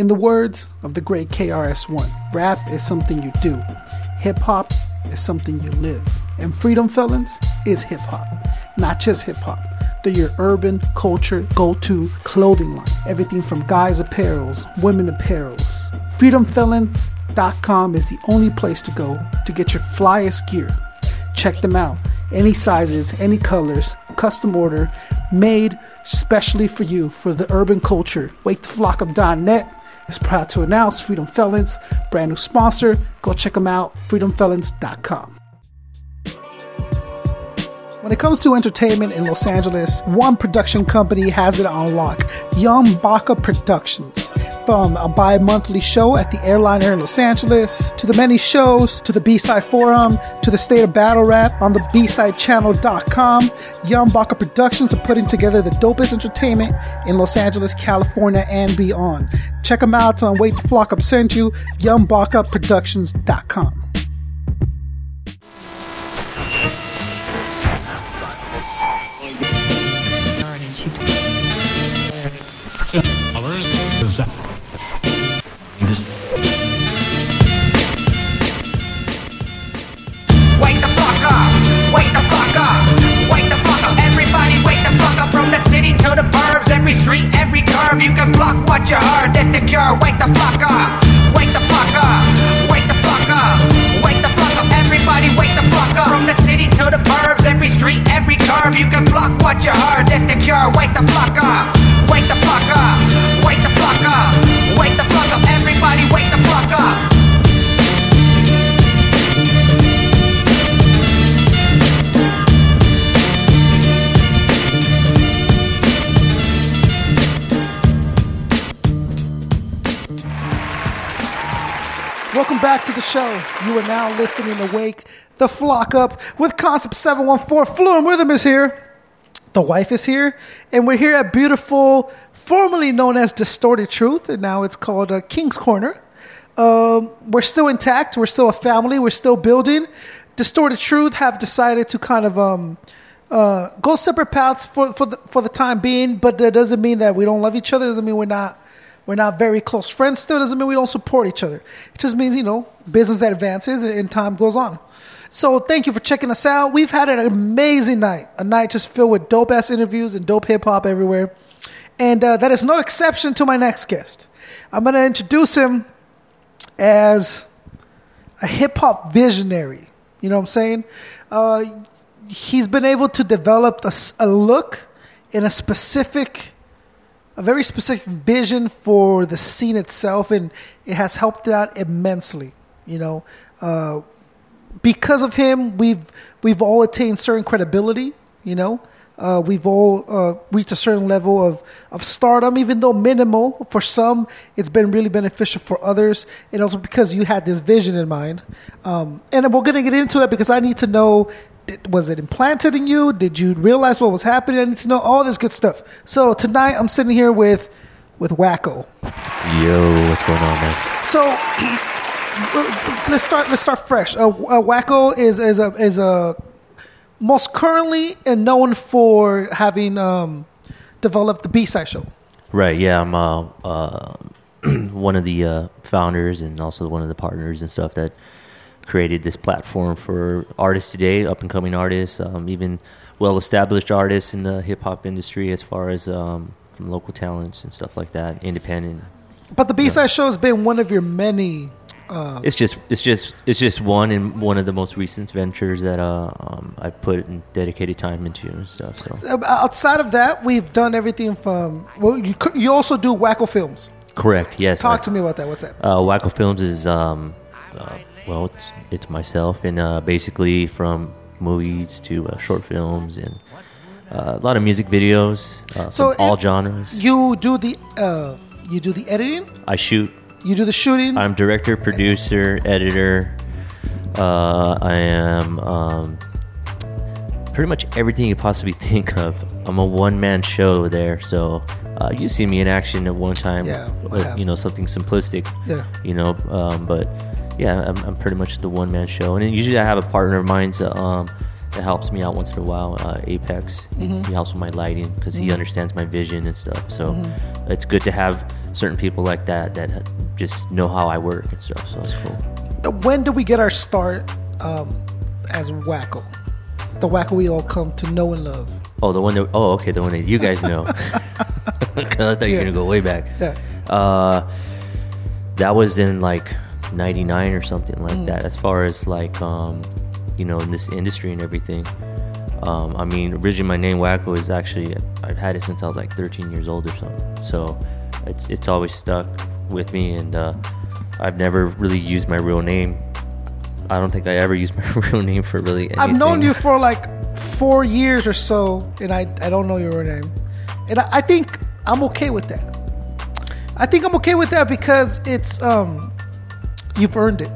In the words of the great KRS-One, rap is something you do, hip-hop is something you live, and Freedom Felons is hip-hop, not just hip-hop. They're your urban culture go-to clothing line, everything from guys apparels, women apparels. Freedomfelons.com is the only place to go to get your flyest gear. Check them out. Any sizes, any colors, custom order, made specially for you, for the urban culture. WakeTheFlockUp.net is proud to announce Freedom Felons, brand new sponsor. Go check them out, freedomfelons.com. When it comes to entertainment in Los Angeles, one production company has it on lock, Yum Baka Productions. From a bi-monthly show at the Airliner in Los Angeles, to the many shows, to the B-Side Forum, to the State of Battle Rap on the bsidechannel.com, Yum Baka Productions are putting together the dopest entertainment in Los Angeles, California, and beyond. Check them out on Wake the Flock Up Send You, yumbakaproductions.com. You can block what you heard, that's the cure. Wake the fuck up, wake the fuck up, wake the fuck up, wake the fuck up. Everybody wake the fuck up. From the city to the burbs, every street, every curve. You can block what you heard, that's the cure. Wake the fuck up, wake the fuck up, wake the fuck up, wake the fuck up. Everybody wake the fuck up. Welcome back to the show. You are now listening to Wake the Flock Up with Concept 714. Fluor and Rhythm is here. The wife is here. And we're here at beautiful, formerly known as Distorted Truth, and now it's called King's Corner. We're still intact. We're still a family. We're still building. Distorted Truth have decided to kind of go separate paths for the time being, but that doesn't mean that we don't love each other. It doesn't mean we're not very close friends still. Doesn't mean we don't support each other. It just means, you know, business advances and time goes on. So thank you for checking us out. We've had an amazing night, a night just filled with dope-ass interviews and dope hip-hop everywhere. And that is no exception to my next guest. I'm going to introduce him as a hip-hop visionary. You know what I'm saying? He's been able to develop a look in a very specific vision for the scene itself, and it has helped out immensely. You know, because of him, we've all attained certain credibility. You know, we've all reached a certain level of stardom, even though minimal for some. It's been really beneficial for others, and also because you had this vision in mind. And we're gonna get into that because I need to know. Was it implanted in you? Did you realize what was happening? I need to know all this good stuff. So tonight I'm sitting here with Wackoe. Yo, what's going on, man? So let's start fresh. Wackoe is most currently and known for having developed the B-Side Show. Right. Yeah, I'm one of the founders and also one of the partners and stuff that created this platform for artists today, up-and-coming artists, even well-established artists in the hip-hop industry as far as from local talents and stuff like that, independent. But the B-Side Show has been one of your many... It's just one of the most recent ventures that I put in dedicated time into and stuff. So outside of that, we've done everything from... Well, you also do Wackoe Films. Correct, yes. Talk to me about that. What's that? Wackoe Films is... Well, it's myself, and basically from movies to short films and a lot of music videos, so all genres. You do the editing. I shoot. You do the shooting. I'm director, producer, editor. I am pretty much everything you possibly think of. I'm a one-man show there, so. You see me in action at one time, you know, something simplistic, you know, but yeah, I'm pretty much the one-man show. And usually I have a partner of mine that helps me out once in a while, Apex. Mm-hmm. He helps with my lighting because he understands my vision and stuff. So it's good to have certain people like that that just know how I work and stuff. So it's cool. When did we get our start as Wackoe? The Wackoe we all come to know and love. Oh, the one that, oh, okay, the one that you guys know. I thought you were going to go way back. Yeah. That was in like 99 or something like that, as far as like, you know, in this industry and everything. I mean, originally my name Wackoe is actually, I've had it since I was like 13 years old or something. So it's always stuck with me, and I've never really used my real name. I don't think I ever used my real name for really anything. I've known you for like 4 years or so, and I don't know your real name. And I think I'm okay with that. I think I'm okay with that because it's, you've earned it.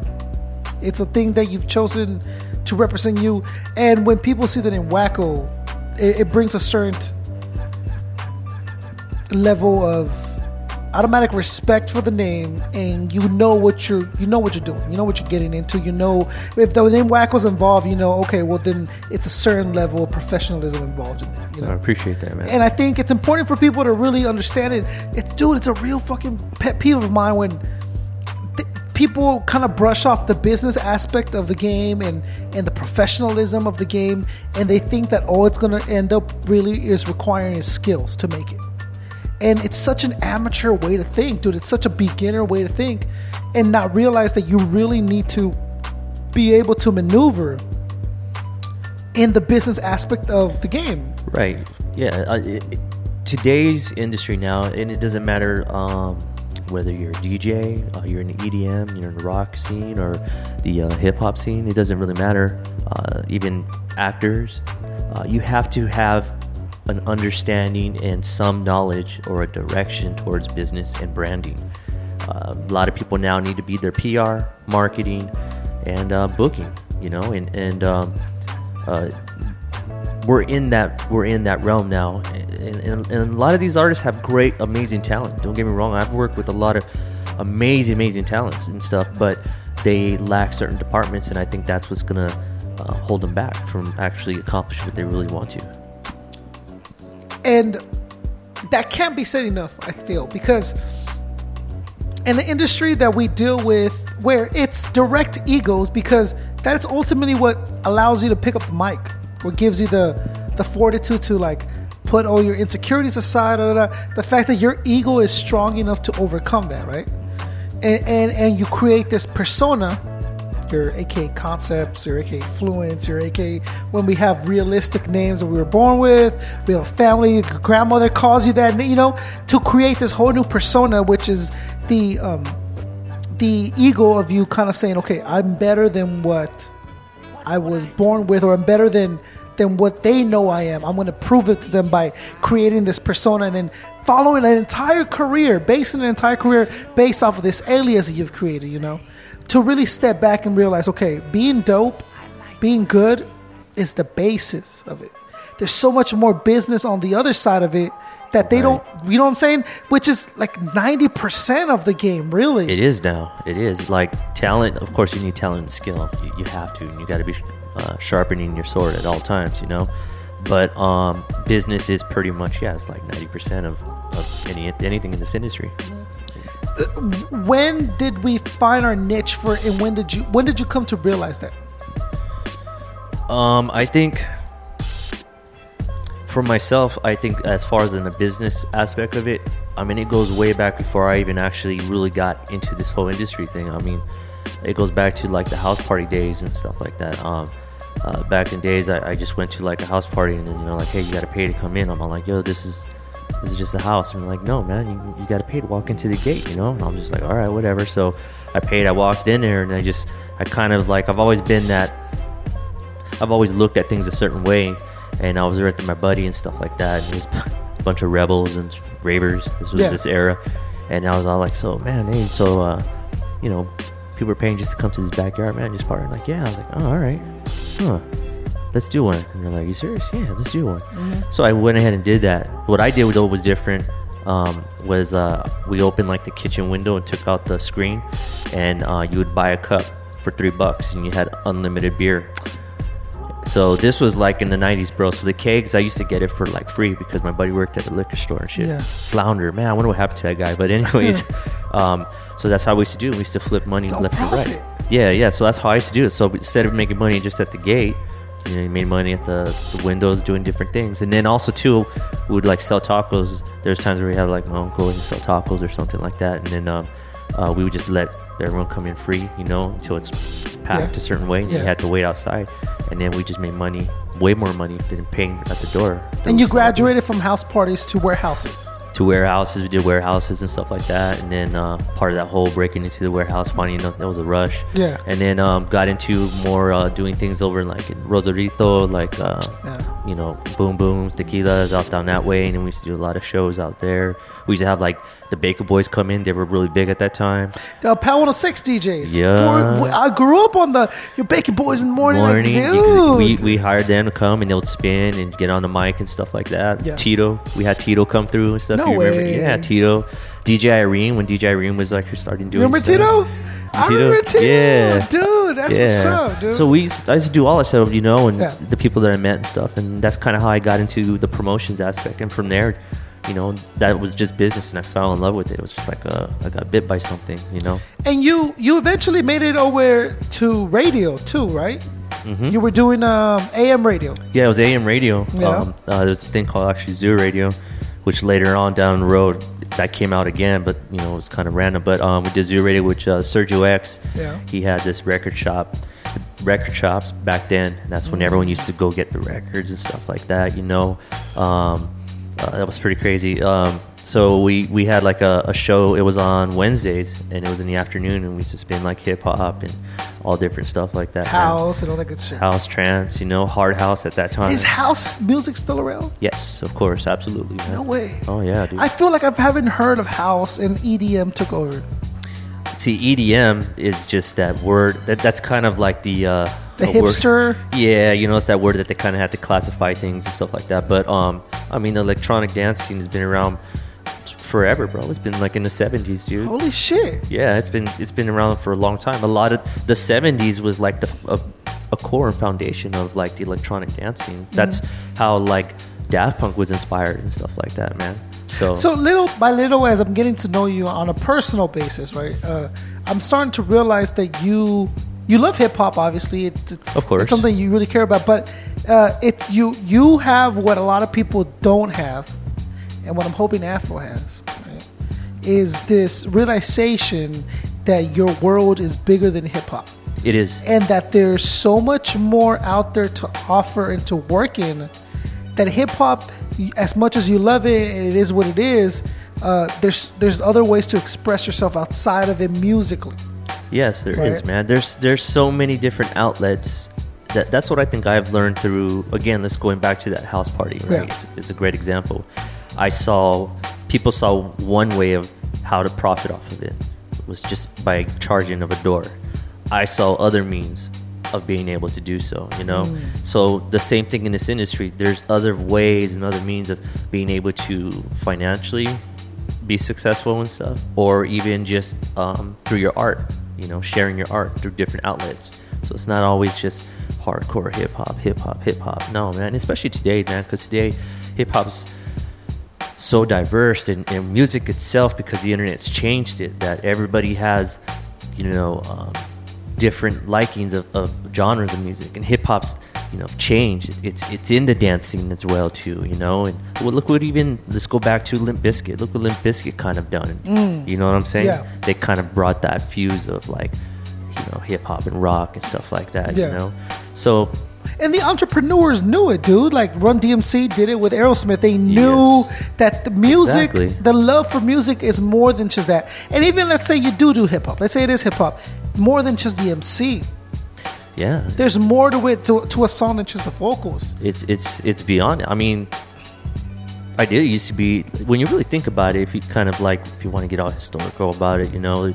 It's a thing that you've chosen to represent you. And when people see the name Wackoe, it brings a certain level of automatic respect for the name, and you know what you're doing, you know what you're getting into, you know if the name Wackoe's involved, you know, okay, well then it's a certain level of professionalism involved in it, you know? I appreciate that, man. And I think it's important for people to really understand it. It's a real fucking pet peeve of mine when people kind of brush off the business aspect of the game and the professionalism of the game, and they think that all it's going to end up really is requiring is skills to make it. And it's such an amateur way to think, dude. It's such a beginner way to think, and not realize that you really need to be able to maneuver in the business aspect of the game. Right. Yeah. Today's industry now, and it doesn't matter whether you're a DJ, you're in the EDM, you're in the rock scene or the hip-hop scene. It doesn't really matter. Even actors. You have to have an understanding and some knowledge or a direction towards business and branding. A lot of people now need to be their PR, marketing, and booking, you know, and we're in that realm now. And a lot of these artists have great, amazing talent. Don't get me wrong. I've worked with a lot of amazing talents and stuff, but they lack certain departments. And I think that's what's going to hold them back from actually accomplishing what they really want to. And that can't be said enough, I feel, because in the industry that we deal with, where it's direct egos, because that's ultimately what allows you to pick up the mic, or gives you the fortitude to like put all your insecurities aside, the fact that your ego is strong enough to overcome that, right? And you create this persona, your aka Concepts, your aka Fluence, your aka, when we have realistic names that we were born with, we have a family, your grandmother calls you that, you know, to create this whole new persona, which is the ego of you kind of saying, okay, I'm better than what I was born with, or I'm better than what they know I am. I'm going to prove it to them by creating this persona, and then following an entire career, basing an entire career based off of this alias that you've created, you know? To really step back and realize, okay, being dope, being good is the basis of it. There's so much more business on the other side of it that they don't, you know what I'm saying? Which is like 90% of the game, really. It is now. It is. Like talent, of course you need talent and skill. You have to. And you got to be sharpening your sword at all times, you know? But business is pretty much, yeah, it's like 90% of anything in this industry. When did we find our niche for it, and when did you come to realize that? I think for myself, I think as far as in the business aspect of it, I mean, it goes way back before I even actually really got into this whole industry thing. I mean, it goes back to like the house party days and stuff like that. Back in days, I just went to like a house party, and then, you know, like, hey, you got to pay to come in. I'm like, yo, this is just a house. And I'm like, no, man, you got to pay to walk into the gate, you know? And I'm just like, all right, whatever. So I paid, I walked in there, and I kind of like, I've always looked at things a certain way. And I was there with my buddy and stuff like that. And there was a bunch of rebels and ravers. This was this era. And I was all like, so, man, hey, so, you know, people are paying just to come to this backyard, man, just partying. Like, yeah. I was like, oh, all right. Huh. Let's do one. And they're like, you serious? Yeah, let's do one. Mm-hmm. So I went ahead and did that. What I did though was different, was we opened like the kitchen window and took out the screen, and you would buy a cup for $3, and you had unlimited beer. So this was like in the 90s, bro. So the kegs, I used to get it for like free because my buddy worked at the liquor store and shit. Yeah. Flounder, man, I wonder what happened to that guy. But anyways, so that's how we used to do it. We used to flip money left and right. Yeah, yeah. So that's how I used to do it. So instead of making money just at the gate, you know, you made money at the windows doing different things. And then also too, we would like sell tacos. There's times where we had like my uncle and sell tacos or something like that. And then we would just let everyone come in free, you know, until it's packed a certain way, and you had to wait outside. And then we just made money, way more money than paying at the door. And you graduated from house parties to warehouses. To warehouses, we did warehouses and stuff like that. And then part of that whole breaking into the warehouse, finding, you know, that was a rush. Yeah. And then got into more doing things over in like in Rosarito, like you know, Boom Boom, Tequilas out down that way. And then we used to do a lot of shows out there. We used to have like the Baker Boys come in. They were really big at that time. The Power 106 DJs. Yeah. I grew up on your Baker Boys in the morning. Like, we hired them to come and they would spin and get on the mic and stuff like that. Yeah. Tito. We had Tito come through and stuff. No you remember? Way. Yeah, Tito. DJ Irene, when DJ Irene was like starting doing remember stuff. Tito? I remember Tito. Yeah. Dude, that's what's up, dude. So I used to do all that stuff, you know, and the people that I met and stuff. And that's kind of how I got into the promotions aspect. And from there, you know, that was just business, and I fell in love with it. It was just like I got bit by something, you know. And you eventually made it over to radio too, right? Mm-hmm. You were doing AM radio. Yeah, it was AM radio. Yeah. There's a thing called actually Zoo Radio, which later on down the road that came out again, but you know, it was kind of random. But we did Zoo Radio, which Sergio X, he had this record shops back then. And that's when everyone used to go get the records and stuff like that, you know. That was pretty crazy. So we had like a show. It was on Wednesdays, and it was in the afternoon, and we used to spin like hip hop and all different stuff like that. House and all that good shit. House, trance, you know, hard house at that time. Is house music still around? Yes, of course, absolutely. Man. No way. Oh yeah, dude. I feel like I haven't heard of house, and EDM took over. See, EDM is just that word. That's kind of like the hipster word. Yeah, you know, it's that word that they kind of had to classify things and stuff like that. But I mean, the electronic dance scene has been around forever, bro. It's been like in the 70s, dude. Holy shit. Yeah, it's been around for a long time. A lot of the 70s was like a core and foundation of like the electronic dance scene. That's how like Daft Punk was inspired and stuff like that, man. So little by little, as I'm getting to know you on a personal basis, right? I'm starting to realize that you love hip hop. Obviously, it's of course it's something you really care about. But you have what a lot of people don't have, and what I'm hoping Afro has, right, is this realization that your world is bigger than hip hop. It is, and that there's so much more out there to offer and to work in. That hip hop, as much as you love it and it is what it is, there's other ways to express yourself outside of it musically. Yes, there is, man. There's so many different outlets. That's what I think I've learned through, again, let's going back to that house party, right? Yeah. It's a great example. People saw one way of how to profit off of it. It was just by charging of a door. I saw other means of being able to do so, you know. So the same thing in this industry, there's other ways and other means of being able to financially be successful and stuff, or even just through your art, you know, sharing your art through different outlets. So it's not always just hardcore hip-hop. No, man, especially today, man, because today hip-hop's so diverse, and music itself, because the internet's changed it, that everybody has, you know, different likings of genres of music, and hip hop's, you know, changed. It's in the dance scene as well too, you know. And well, look what, even let's go back to Limp Bizkit. Look what Limp Bizkit kind of done. You know what I'm saying? Yeah. They kind of brought that fuse of like, you know, hip hop and rock and stuff like that. Yeah. You know, so. And the entrepreneurs knew it, dude. Like Run DMC did it with Aerosmith. They knew that the music, the love for music is more than just that. And even let's say you do hip-hop. Let's say it is hip-hop. More than just the MC. Yeah. There's more to it, to a song than just the vocals. It's beyond it. I mean, ideally used to be, when you really think about it, if you want to get all historical about it, you know,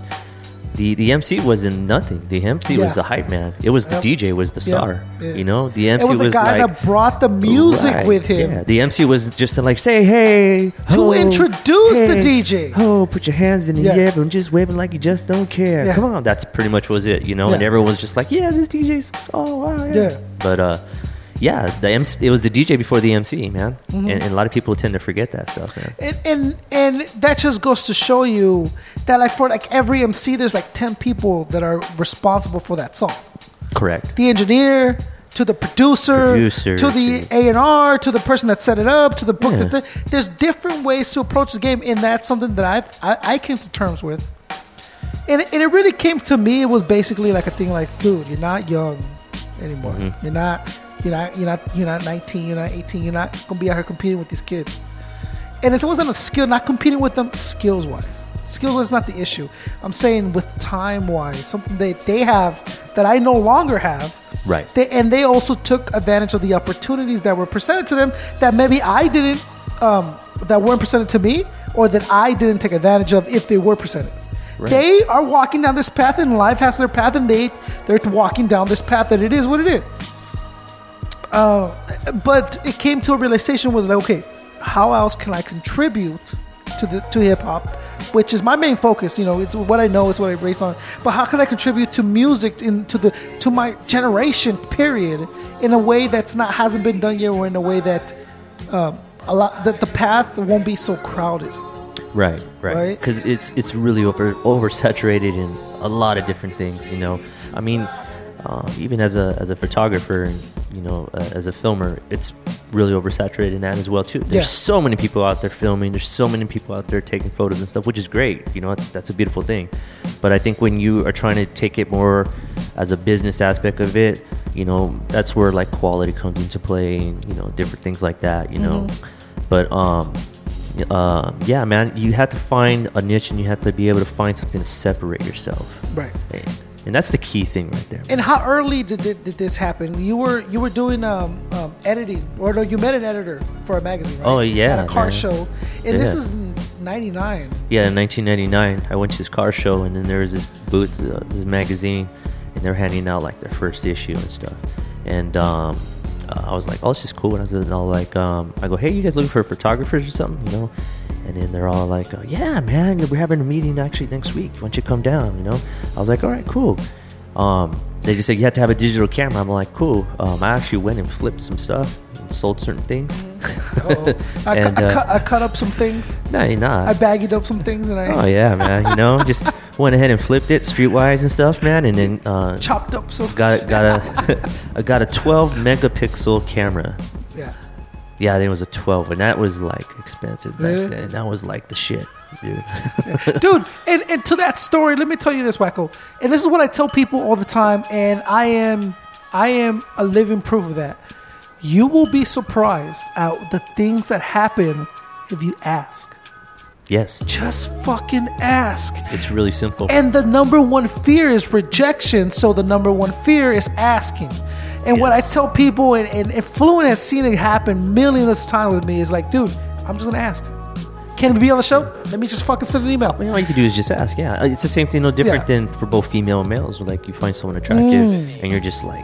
The MC wasn't nothing. The MC was the hype man. It was the DJ was the star. Yeah. You know, the MC was the guy that brought the music with him. Yeah. The MC was just to like say, hey, ho, to introduce the DJ. Oh, put your hands in the air and just waving like you just don't care. Yeah. Come on, that's pretty much was it. You know, and everyone was just like, yeah, this DJ's. Oh wow. Yeah. But Yeah, the MC, it was the DJ before the MC, man. Mm-hmm. And a lot of people tend to forget that stuff, man. And that just goes to show you that like for like every MC, there's like 10 people that are responsible for that song. Correct. The engineer, to the producer to the A&R, to the person that set it up, to the book. Yeah. There's different ways to approach the game, and that's something that I came to terms with. And it really came to me. It was basically like a thing like, dude, you're not young anymore. Mm-hmm. You're not 19. You're not 18. You're not gonna be out here competing with these kids. And it wasn't a skill. Not competing with them skills-wise. Skills is not the issue. I'm saying with time-wise, something that they have that I no longer have. Right. They also took advantage of the opportunities that were presented to them that maybe I didn't, that weren't presented to me, or that I didn't take advantage of if they were presented. Right. They are walking down this path, and life has their path, and they're walking down this path, and it is what it is. But it came to a realization was like, okay, how else can I contribute to hip hop, which is my main focus, you know, it's what I know, it's what I race on. But how can I contribute to music to my generation period in a way that's not hasn't been done yet, or in a way that that the path won't be so crowded. Right. Because it's really oversaturated in a lot of different things, you know. I mean, even as a photographer and, you know, as a filmer, it's really oversaturated in that as well too. There's so many people out there filming. There's so many people out there taking photos and stuff, which is great. You know, that's a beautiful thing. But I think when you are trying to take it more as a business aspect of it, you know, that's where like quality comes into play, and, you know, different things like that. You know, but yeah, man, you have to find a niche, and you have to be able to find something to separate yourself. Right. And that's the key thing right there. And how early did this happen? You were doing editing, or no, you met an editor for a magazine, right? Oh, yeah. At a car show. And this is 99. Yeah, in 1999, I went to this car show, and then there was this booth, this magazine, and they were handing out, like, their first issue and stuff. And I was like, oh, this is cool. And I was all like, I go, hey, you guys looking for photographers or something, you know? And then they're all like, oh, yeah, man, we're having a meeting actually next week. Why don't you come down, you know? I was like, all right, cool. They just said, you have to have a digital camera. I'm like, cool. I actually went and flipped some stuff and sold certain things. I cut up some things. No, you're not. I bagged up some things. Oh, yeah, man. You know, just went ahead and flipped it streetwise and stuff, man. And then chopped up some. I got a 12-megapixel camera. Yeah. Yeah, I think it was a 12, and that was, like, expensive back then. That was, like, the shit, dude. Dude, and to that story, let me tell you this, Wackoe. And this is what I tell people all the time, and I am a living proof of that. You will be surprised at the things that happen if you ask. Yes. Just fucking ask. It's really simple. And the number one fear is rejection, so the number one fear is asking. And what I tell people, and Fluent has seen it happen millions of times with me, is like, dude, I'm just going to ask. Can we be on the show? Let me just fucking send an email. I mean, all you can do is just ask, yeah. It's the same thing, no different than for both female and males. Like, you find someone attractive, and you're just like...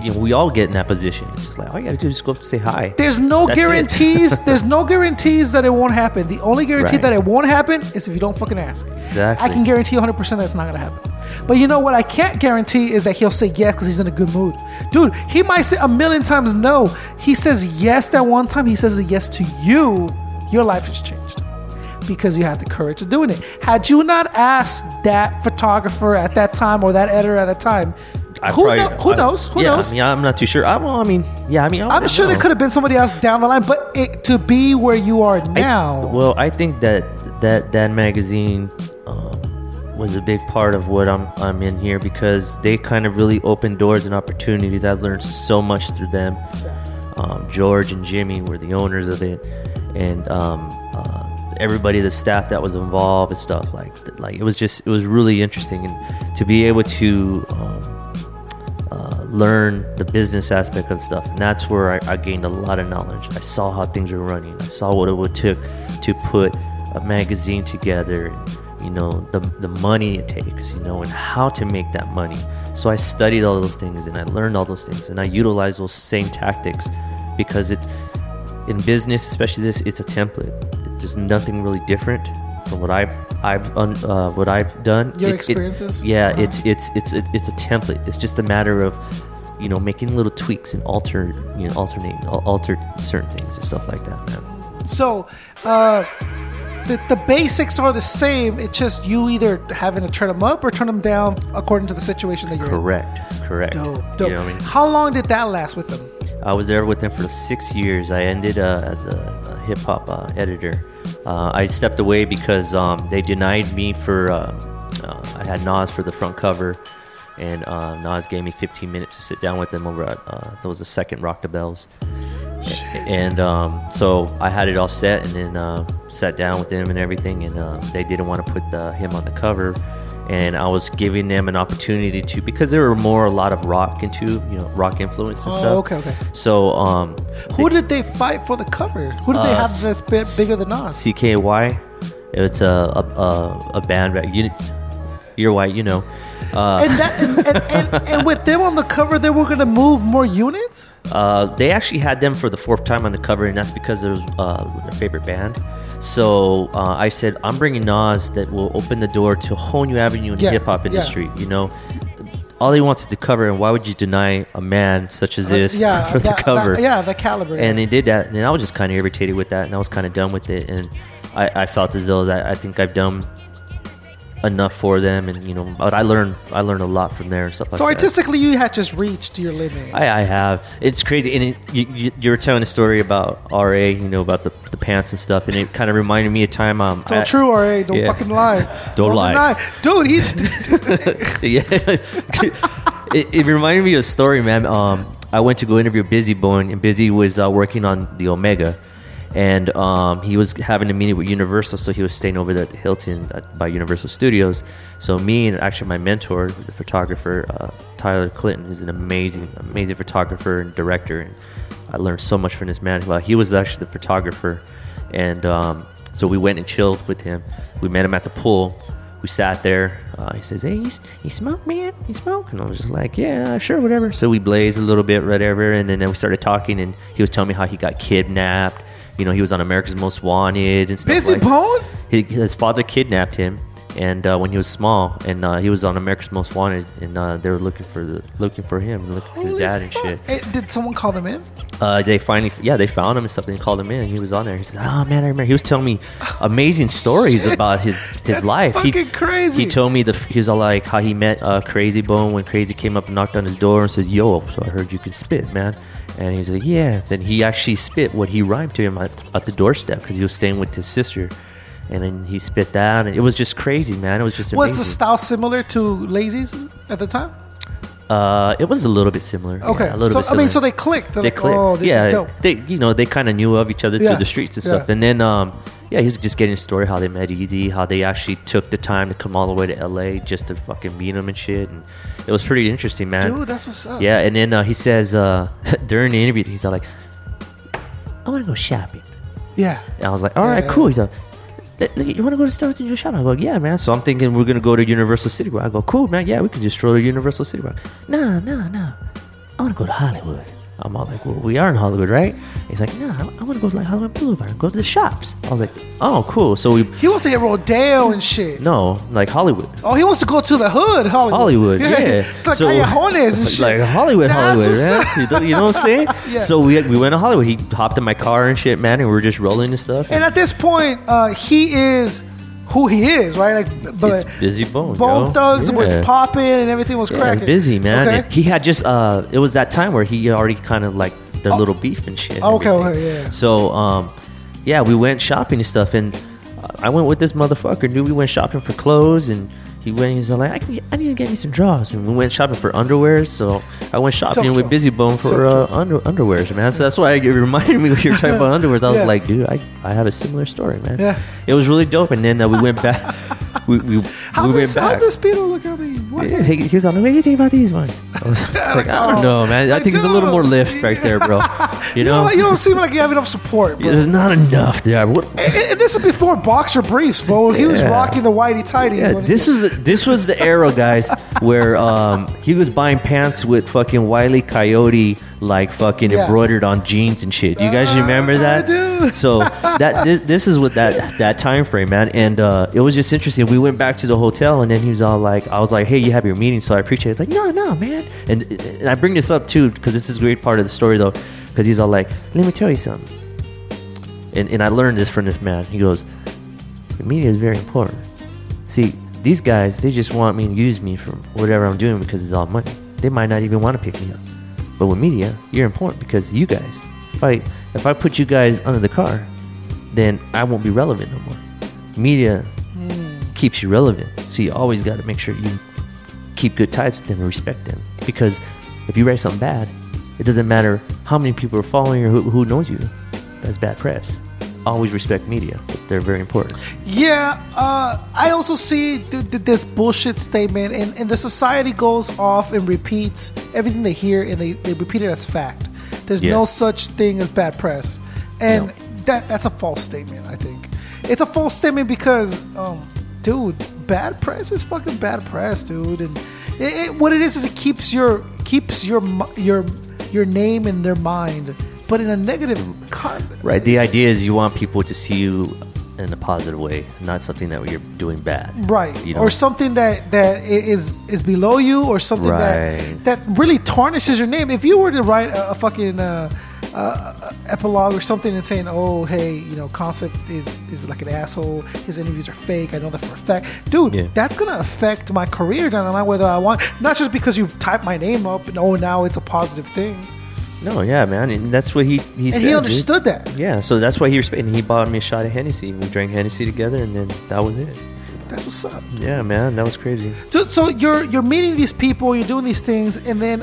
You know, we all get in that position. It's just like, all you gotta do is go up and say hi. There's no guarantees. There's no guarantees that it won't happen. The only guarantee that it won't happen is if you don't fucking ask. Exactly. I can guarantee 100% that's not gonna happen. But you know what I can't guarantee is that he'll say yes because he's in a good mood. Dude, he might say a million times no. He says yes that one time. He says a yes to you. Your life has changed because you had the courage of doing it. Had you not asked that photographer at that time or that editor at that time, Who knows? Who knows? Yeah, I'm not too sure. I'm sure there could have been somebody else down the line, but to be where you are now. I think that magazine was a big part of what I'm in here, because they kind of really opened doors and opportunities. I learned so much through them. George and Jimmy were the owners of it, and everybody, the staff that was involved and stuff like it was really interesting, and to be able to. Learn the business aspect of stuff, and that's where I gained a lot of knowledge. I saw how things were running. I saw what it would take to put a magazine together, you know, the money it takes, you know, and how to make that money. So I studied all those things, and I learned all those things, and I utilized those same tactics, because in business, especially this, it's a template. There's nothing really different from what I've done. Your experiences? It's a template. It's just a matter of you know, making little tweaks and altered certain things and stuff like that, man. So the basics are the same. It's just you either having to turn them up or turn them down according to the situation that you're in. Correct. Dope. You know what I mean? How long did that last with them? I was there with them for 6 years. I ended as a hip-hop editor. I stepped away because they denied me for... I had Nas for the front cover, and Nas gave me 15 minutes to sit down with him over at... that was the second Rock the Bells. And so I had it all set, and then sat down with him and everything, and they didn't want to put him on the cover. And I was giving them an opportunity to, because there were a lot of rock rock influence and stuff. Okay. So, who did they fight for the cover? Who did they have that's bigger than us? CKY. It's a band that you're white, you know. And with them on the cover, they were going to move more units? They actually had them for the fourth time on the cover, and that's because it was their favorite band. So I said, I'm bringing Nas that will open the door to a whole new avenue in the hip-hop industry, you know. All he wants is the cover, and why would you deny a man such as this for the cover? The caliber. And they did that, and I was just kind of irritated with that, and I was kind of done with it. And I felt as though that I think I've done enough for them, and you know, but I learned a lot from there and stuff like that. So artistically, you had just reached your limit. I have. It's crazy, and you were telling a story about RA, you know, about the pants and stuff, and it kind of reminded me of time. It's all true, RA. Don't fucking lie. Don't lie, deny. Dude. It reminded me of a story, man. I went to go interview Bizzy Bone, and Bizzy was working on the Omega. And he was having a meeting with Universal, so he was staying over there at the Hilton by Universal Studios. So me and actually my mentor, the photographer, Tyler Clinton, who's an amazing photographer and director. And I learned so much from this man. Well, he was actually the photographer. And so we went and chilled with him. We met him at the pool. We sat there. He says, hey, you smoke, man? You smoke? And I was just like, yeah, sure, whatever. So we blazed a little bit, whatever. And then we started talking, and he was telling me how he got kidnapped. You know, he was on America's Most Wanted and stuff. Bizzy Bone? His father kidnapped him, and when he was small, and he was on America's Most Wanted, and they were looking for him, for his dad and shit. Hey, did someone call them in? They found him and something. They called him in. And he was on there. He said, "Oh man, I remember." He was telling me amazing stories about his life. Fucking crazy. He told me he was all like how he met Crazy Bone when Crazy came up and knocked on his door and said, "Yo, so I heard you could spit, man." And he's like, yeah. And he actually spit what he rhymed to him at the doorstep because he was staying with his sister. And then he spit that. And it was just crazy, man. It was just amazing. Was the style similar to Lazy's at the time? It was a little bit similar. Okay. Yeah, similar. I mean, so they clicked. They clicked. Oh, this is dope. They kind of knew of each other through the streets and stuff. And then, he was just getting a story how they met Easy, how they actually took the time to come all the way to L.A. just to fucking meet him and shit. And it was pretty interesting, man. Dude, that's what's up. Yeah, and then he says, during the interview, he's all like, I want to go shopping. Yeah. And I was like, all right, cool. He's like, you want to go to Starbucks and do a shop? I go, yeah, man. So I'm thinking we're going to go to Universal City Walk. I go, cool, man. Yeah, we can just stroll to Universal City Walk. No. I want to go to Hollywood. I'm all like, well, we are in Hollywood, right? He's like, no, I want to go to like Hollywood Boulevard and go to the shops. I was like, oh, cool. So he wants to get Rodeo and shit. No, like Hollywood. Oh, he wants to go to the hood, Hollywood, yeah. Like Callejones and shit. Like Hollywood, right? You know what I'm saying? Yeah. So we went to Hollywood. He hopped in my car and shit, man, and we were just rolling and stuff. And at this point, he is who he is, right? Like, but it's Bizzy Bone. Bone Thugs was popping and everything was cracking. It was busy, man. Okay. He had just it was that time where he already kind of like the little beef and shit. Okay. So we went shopping and stuff, and I went with this motherfucker, dude. We went shopping for clothes, and he went. He's like, I need to get me some drawers, and we went shopping for underwear. So I went shopping with Bizzy Bone for underwears, man. So that's why it reminded me of your type of underwears. I was like, dude, I have a similar story, man. Yeah, it was really dope. And then we went back. How's this beetle look at me? Yeah, he was like, what do you think about these ones? I was like, I don't know, man. I think it's a little more lift right there, bro. You know, you don't seem like you have enough support. Yeah, there's not enough there. And this is before boxer briefs, bro. He was rocking the whitey-tighty. Yeah, this was the era, guys, where he was buying pants with fucking Wile E. Coyote like fucking embroidered on jeans and shit. Do you guys remember that? I do. So that this is what that time frame, man. And it was just interesting. We went back to the hotel, and then he was all like, I was like, hey, you have your meeting, so I appreciate it. It's like, no, man. And I bring this up, too, because this is a great part of the story, though, because he's all like, let me tell you something. And I learned this from this man. He goes, the media is very important. See, these guys, they just want me to use me for whatever I'm doing because it's all money. They might not even want to pick me up. But with media, you're important because you guys. If I put you guys under the car, then I won't be relevant no more. Media keeps you relevant. So you always got to make sure you keep good ties with them and respect them. Because if you write something bad, it doesn't matter how many people are following you or who knows you. That's bad press. Always respect media. They're very important. Yeah, I also see this bullshit statement, and the society goes off and repeats everything they hear, and they repeat it as fact. There's no such thing as bad press, and that's a false statement. I think it's a false statement because, dude, bad press is fucking bad press, dude. And what it is it keeps your name in their mind. But in a negative context. Right. The idea is you want people to see you in a positive way, not something that you're doing bad. Right. You know? Or something that is below you, or something that really tarnishes your name. If you were to write a fucking epilogue or something and saying, oh, hey, you know, Concept is like an asshole. His interviews are fake. I know that for a fact. Dude, that's going to affect my career down the line, whether I want. Not just because you typed my name up and, oh, now it's a positive thing. No, yeah, man, and that's what he said. And he understood that. Yeah, so that's why he bought me a shot of Hennessy. We drank Hennessy together, and then that was it. That's what's up. Yeah, man, that was crazy. So you're meeting these people, you're doing these things, and then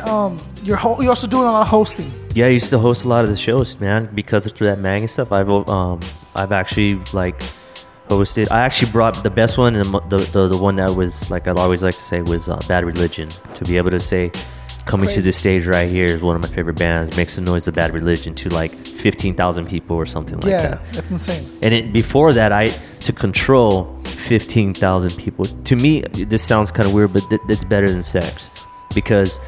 you're also doing a lot of hosting. Yeah, I used to host a lot of the shows, man, because through that mag and stuff, I've actually like hosted. I actually brought the best one, and the one that was like I'd always like to say was Bad Religion, to be able to say. Coming to this stage right here is one of my favorite bands. Makes the noise of Bad Religion to like 15,000 people or something like that. Yeah, that's insane. And before that, to control 15,000 people. To me, this sounds kind of weird, but it's better than sex. Because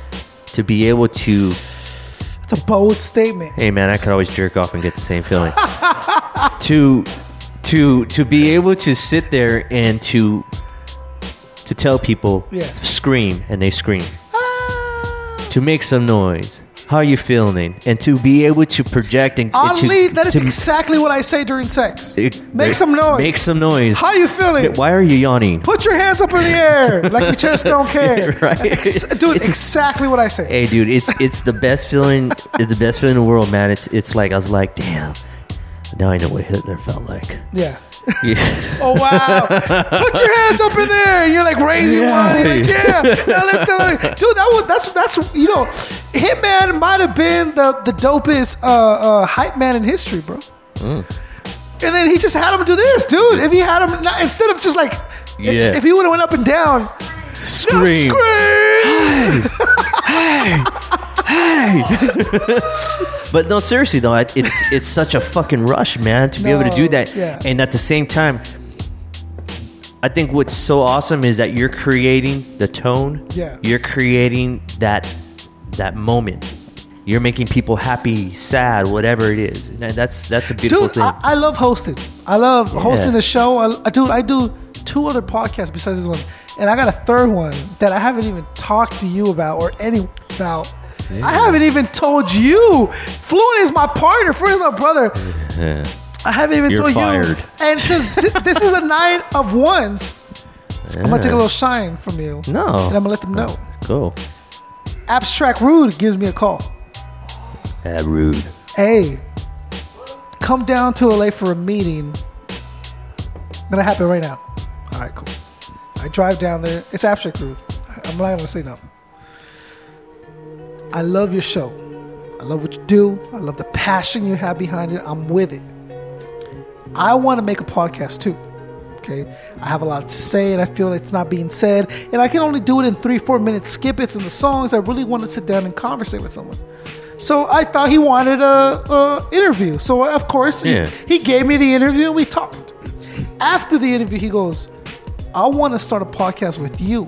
to be able to... It's a bold statement. Hey, man, I could always jerk off and get the same feeling. To be able to sit there and to tell people, scream, and they scream. To make some noise. How are you feeling? And to be able to project and oddly, that is exactly what I say during sex. Make some noise. Make some noise. How are you feeling? Why are you yawning? Put your hands up in the air like you just don't care. Right? It's exactly what I say. Hey, dude, it's the best feeling. It's the best feeling in the world, man. It's like I was like, damn. Now I know what Hitler felt like. Yeah. Oh, wow. Put your hands up in there. And you're like raising one. You're like, dude, that's you know, Hitman might have been the dopest hype man in history, bro. Mm. And then he just had him do this, dude. If he had him, instead of just like, if he would have went up and down. Scream. No, scream. Hey! But no, seriously though, it's such a fucking rush, man, to be able to do that. Yeah. And at the same time, I think what's so awesome is that you're creating the tone. Yeah. You're creating that moment. You're making people happy, sad, whatever it is. And that's a beautiful thing. I love hosting. I love hosting the show. I do two other podcasts besides this one. And I got a third one that I haven't even talked to you about or any about. Yeah. I haven't even told you. Fluent is my partner. Fluent is my brother. Yeah. I haven't even told you. And since this is a night of ones, I'm going to take a little shine from you. No. And I'm going to let them know. Cool. Abstract Rude gives me a call. Ab Rude. Hey, come down to LA for a meeting. It's going to happen right now. All right, cool. I drive down there. It's Abstract Rude. I'm not going to say no. I love your show. I love what you do. I love the passion you have behind it. I'm with it. I want to make a podcast too. Okay? I have a lot to say and I feel it's not being said. And I can only do it in 3-4 minute skip-its in the songs. I really want to sit down and conversate with someone. So I thought he wanted a interview. So of course, he gave me the interview and we talked. After the interview, he goes, I want to start a podcast with you.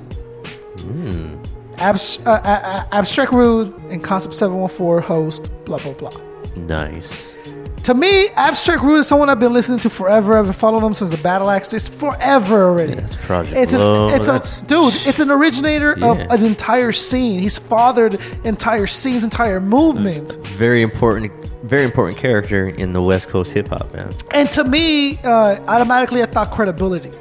Mm. Abstract Rude and Concept 714 host, blah, blah, blah. Nice. To me, Abstract Rude is someone I've been listening to forever. I've been following them since the Battle Axe. It's forever already. Yeah, it's Project Low. It's an originator of an entire scene. He's fathered entire scenes, entire movements. Very important character in the West Coast hip hop, man. And to me, automatically, I thought credibility.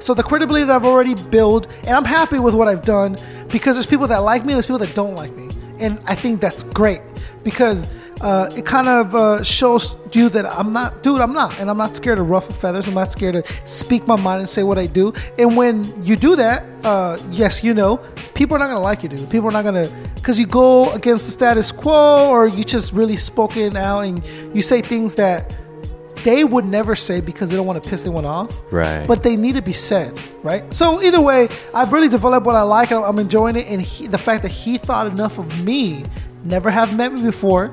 So the credibility that I've already built, and I'm happy with what I've done because there's people that like me, there's people that don't like me, and I think that's great because. It kind of shows you that I'm not, and I'm not scared to ruffle feathers. I'm not scared to speak my mind and say what I do. And when you do that, people are not gonna like you, dude. People are not gonna, because you go against the status quo, or you just really spoken out and you say things that they would never say because they don't want to piss anyone off. Right. But they need to be said, right? So either way, I've really developed what I like. I'm enjoying it, and the fact that he thought enough of me, never have met me before.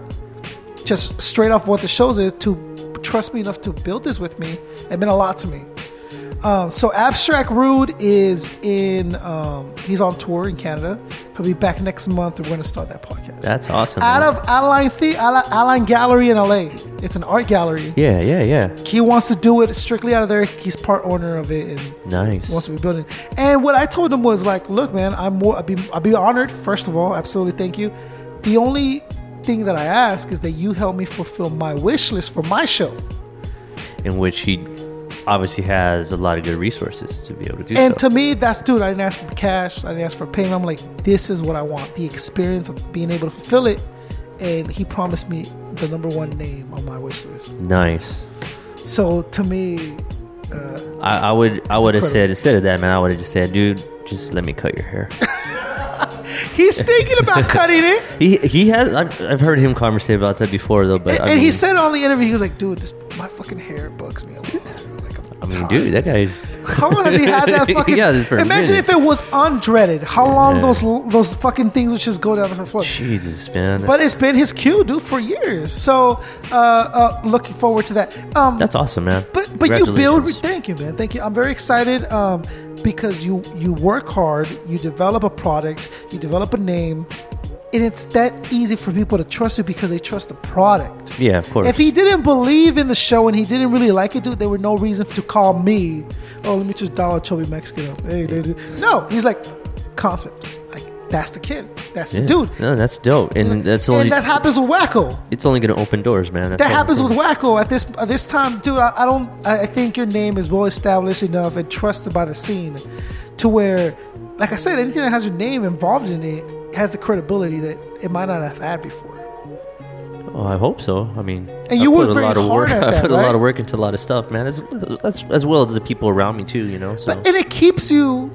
Just straight off what the shows is, to trust me enough to build this with me, it meant a lot to me. So Abstract Rude is he's on tour in Canada. He'll be back next month. We're going to start that podcast. That's awesome. Out of Adeline Gallery in LA. It's an art gallery. Yeah. He wants to do it strictly out of there. He's part owner of it. And nice. Wants to be building. And what I told him was like, look, man, I'd be honored. First of all, absolutely, thank you. The only thing that I ask is that you help me fulfill my wish list for my show, in which he obviously has a lot of good resources to be able to do. And so, to me, that's, dude, I didn't ask for cash, I didn't ask for payment. I'm like, this is what I want, the experience of being able to fulfill it. And he promised me the number one name on my wish list. Nice. So to me, I would have said, instead of that, man, I would have just said, dude, just let me cut your hair. He's thinking about cutting it. He has. I've heard him conversate about that before, though. But he said on the interview, he was like, "Dude, my fucking hair bugs me a lot." Like, dude, that guy's. How long has he had that fucking? Yeah, imagine if it was undreaded. How long those fucking things would just go down the floor? Jesus, man. But it's been his cue, dude, for years. So looking forward to that. That's awesome, man. But you build. Thank you, man. Thank you. I'm very excited. Because you work hard, you develop a product, you develop a name, and it's that easy for people to trust you because they trust the product. Yeah, of course. If he didn't believe in the show and he didn't really like it, dude, there were no reason to call me, oh, let me just dial a chubby Mexican up. Hey, dude. No, he's like, concept. Like, that's the kid. That's the dude. No, that's dope. And that's only, and that happens with Wackoe. It's only going to open doors, man. That happens with Wackoe at this time, dude. I think your name is well established enough and trusted by the scene to where, like I said, anything that has your name involved in it has the credibility that it might not have had before. Oh, I hope so. I mean, and you put a lot of work. I put a lot of work into a lot of stuff, man. As well as the people around me too, you know. So. And it keeps you.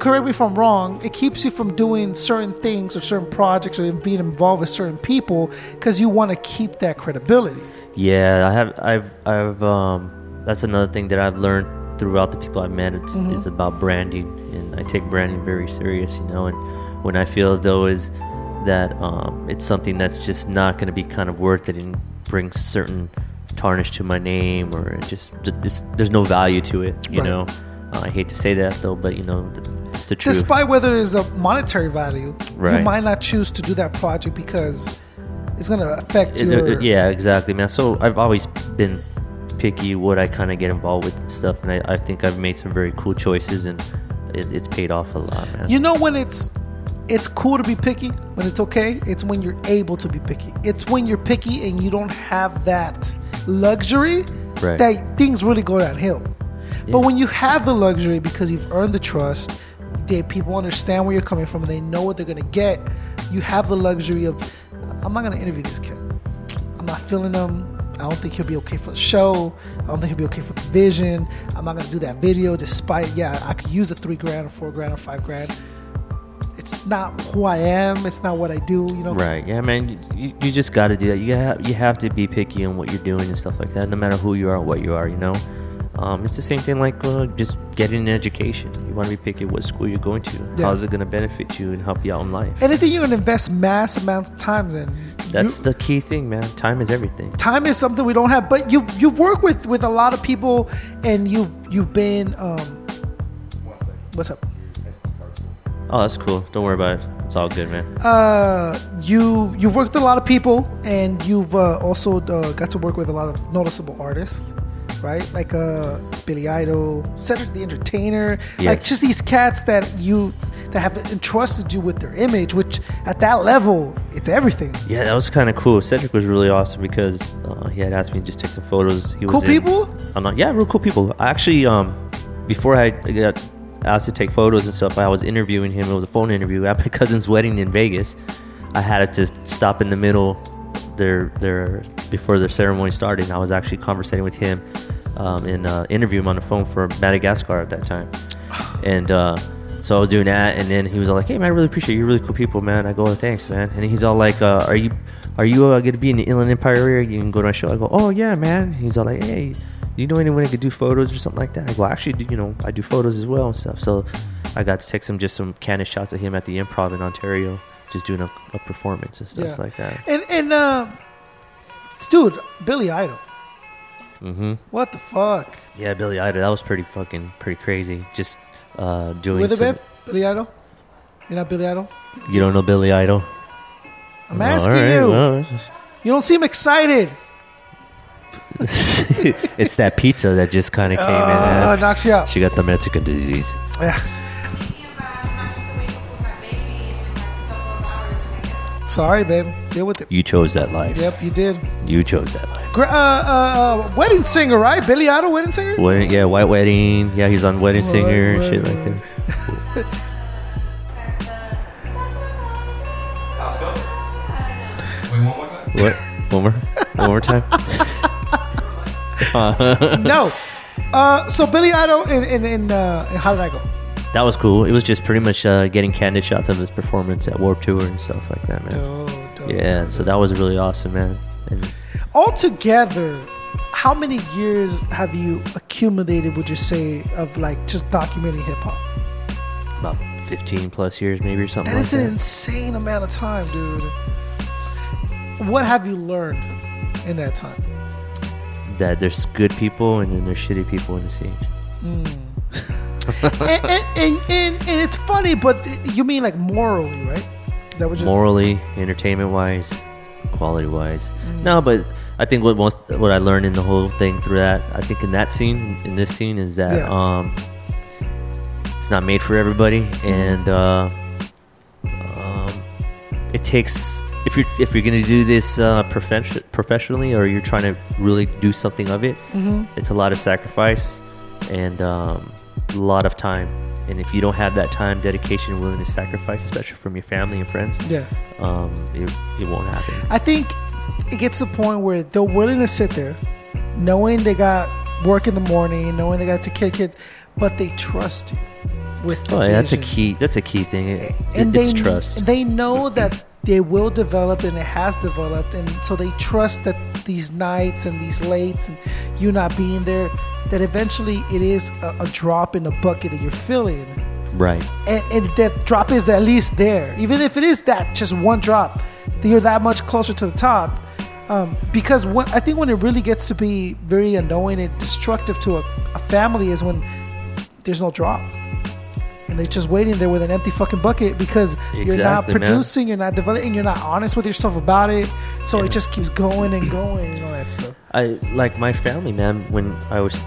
Correct me if I'm wrong, it keeps you from doing certain things or certain projects or being involved with certain people because you want to keep that credibility. Yeah, I've that's another thing that I've learned throughout the people I've met. It's it's about branding, and I take branding very serious, you know. And when I feel though is that it's something that's just not going to be kind of worth it and bring certain tarnish to my name, or it just there's no value to it, you know. I hate to say that, though, but, you know, it's the truth. Despite whether there's a monetary value, you might not choose to do that project because it's going to affect your... Yeah, exactly, man. So I've always been picky what I kind of get involved with and stuff, and I think I've made some very cool choices, and it's paid off a lot, man. You know when it's cool to be picky, when it's okay? It's when you're able to be picky. It's when you're picky and you don't have that luxury that things really go downhill. Yeah. But when you have the luxury because you've earned the trust, people understand where you're coming from and they know what they're going to get, you have the luxury of, I'm not going to interview this kid. I'm not feeling him. I don't think he'll be okay for the show. I don't think he'll be okay for the vision. I'm not going to do that video despite, I could use the $3,000 or $4,000 or $5,000. It's not who I am. It's not what I do, you know? Right. Yeah, man. You just got to do that. You have to be picky on what you're doing and stuff like that, no matter who you are, what you are, you know? It's the same thing like just getting an education. You want to be picky what school you're going to. Yeah. How's it going to benefit you and help you out in life? Anything you're going to invest mass amounts of time in. That's the key thing, man. Time is everything. Time is something we don't have. But you've worked with a lot of people, and you've been... What's up? Oh, that's cool. Don't worry about it. It's all good, man. You've worked with a lot of people, and you've also got to work with a lot of noticeable artists, right? Like Billy Idol, Cedric the Entertainer, yes. Like just these cats that have entrusted you with their image, which at that level, it's everything. Yeah, that was kind of cool. Cedric was really awesome because he had asked me to just take some photos. He was cool people? Real cool people. I actually, before I got asked to take photos and stuff, I was interviewing him. It was a phone interview at my cousin's wedding in Vegas. I had to stop in the middle before their ceremony started. I was actually conversating with him and interviewed him on the phone for Madagascar at that time. And so I was doing that, and then he was all like, "Hey man, I really appreciate you. You're really cool people, man." I go, "Oh, thanks, man." And he's all like, "Are you gonna be in the Inland Empire area? You can go to my show." I go, "Oh yeah, man." He's all like, "Hey, do you know anyone that could do photos or something like that?" I go, "Actually, I do photos as well and stuff." So I got to take some candid shots of him at the Improv in Ontario, just doing a performance and stuff like that. And dude, Billy Idol. Mm-hmm. What the fuck? Yeah, Billy Idol. That was pretty crazy. Just doing. With a bit, Billy Idol. You're not Billy Idol. You don't know Billy Idol. I'm asking you. Well. You don't seem excited. It's that pizza that just kind of came in. Knocks you out. She got the Mexican disease. Yeah. Sorry, babe. Deal with it. You chose that life. Yep, you did. You chose that life. Wedding singer, right? Billy Idol, wedding singer? Yeah, White Wedding. Yeah, he's on Wedding Singer and shit like that. Cool. Wait, one more time? What? One more time? No. So Billy Idol in how did that go? That was cool. It was just pretty much getting candid shots of his performance at Warped Tour and stuff like that, man. Yeah, so that was really awesome, man. And altogether, how many years have you accumulated, would you say, of like just documenting hip hop? About 15 plus years maybe or something like that. That is an insane amount of time, dude. What have you learned in that time? That there's good people and then there's shitty people in the scene. And it's funny, but you mean like morally, right? Is that what you're morally, entertainment-wise, quality-wise. No, but I think what I learned in the whole thing through that, I think in that scene, in this scene, is that it's not made for everybody, and it takes. If you're going to do this professionally or you're trying to really do something of it, it's a lot of sacrifice and a lot of time. And if you don't have that time, dedication, willing to sacrifice, especially from your family and friends, it won't happen. I think it gets to the point where they're willing to sit there knowing they got work in the morning, knowing they got to kids, but they trust you. That's a key thing. It's trust. They know that they will develop, and it has developed, and so they trust that these nights and these lates and you not being there, that eventually it is a drop in the bucket that you're filling. Right. And that drop is at least there. Even if it is that just one drop, you're that much closer to the top. Because I think when it really gets to be very annoying and destructive to a family is when there's no drop. And they're just waiting there with an empty fucking bucket because you're not producing, you're not developing, you're not honest with yourself about it. So it just keeps going and going and all that stuff. I like my family, man, when I was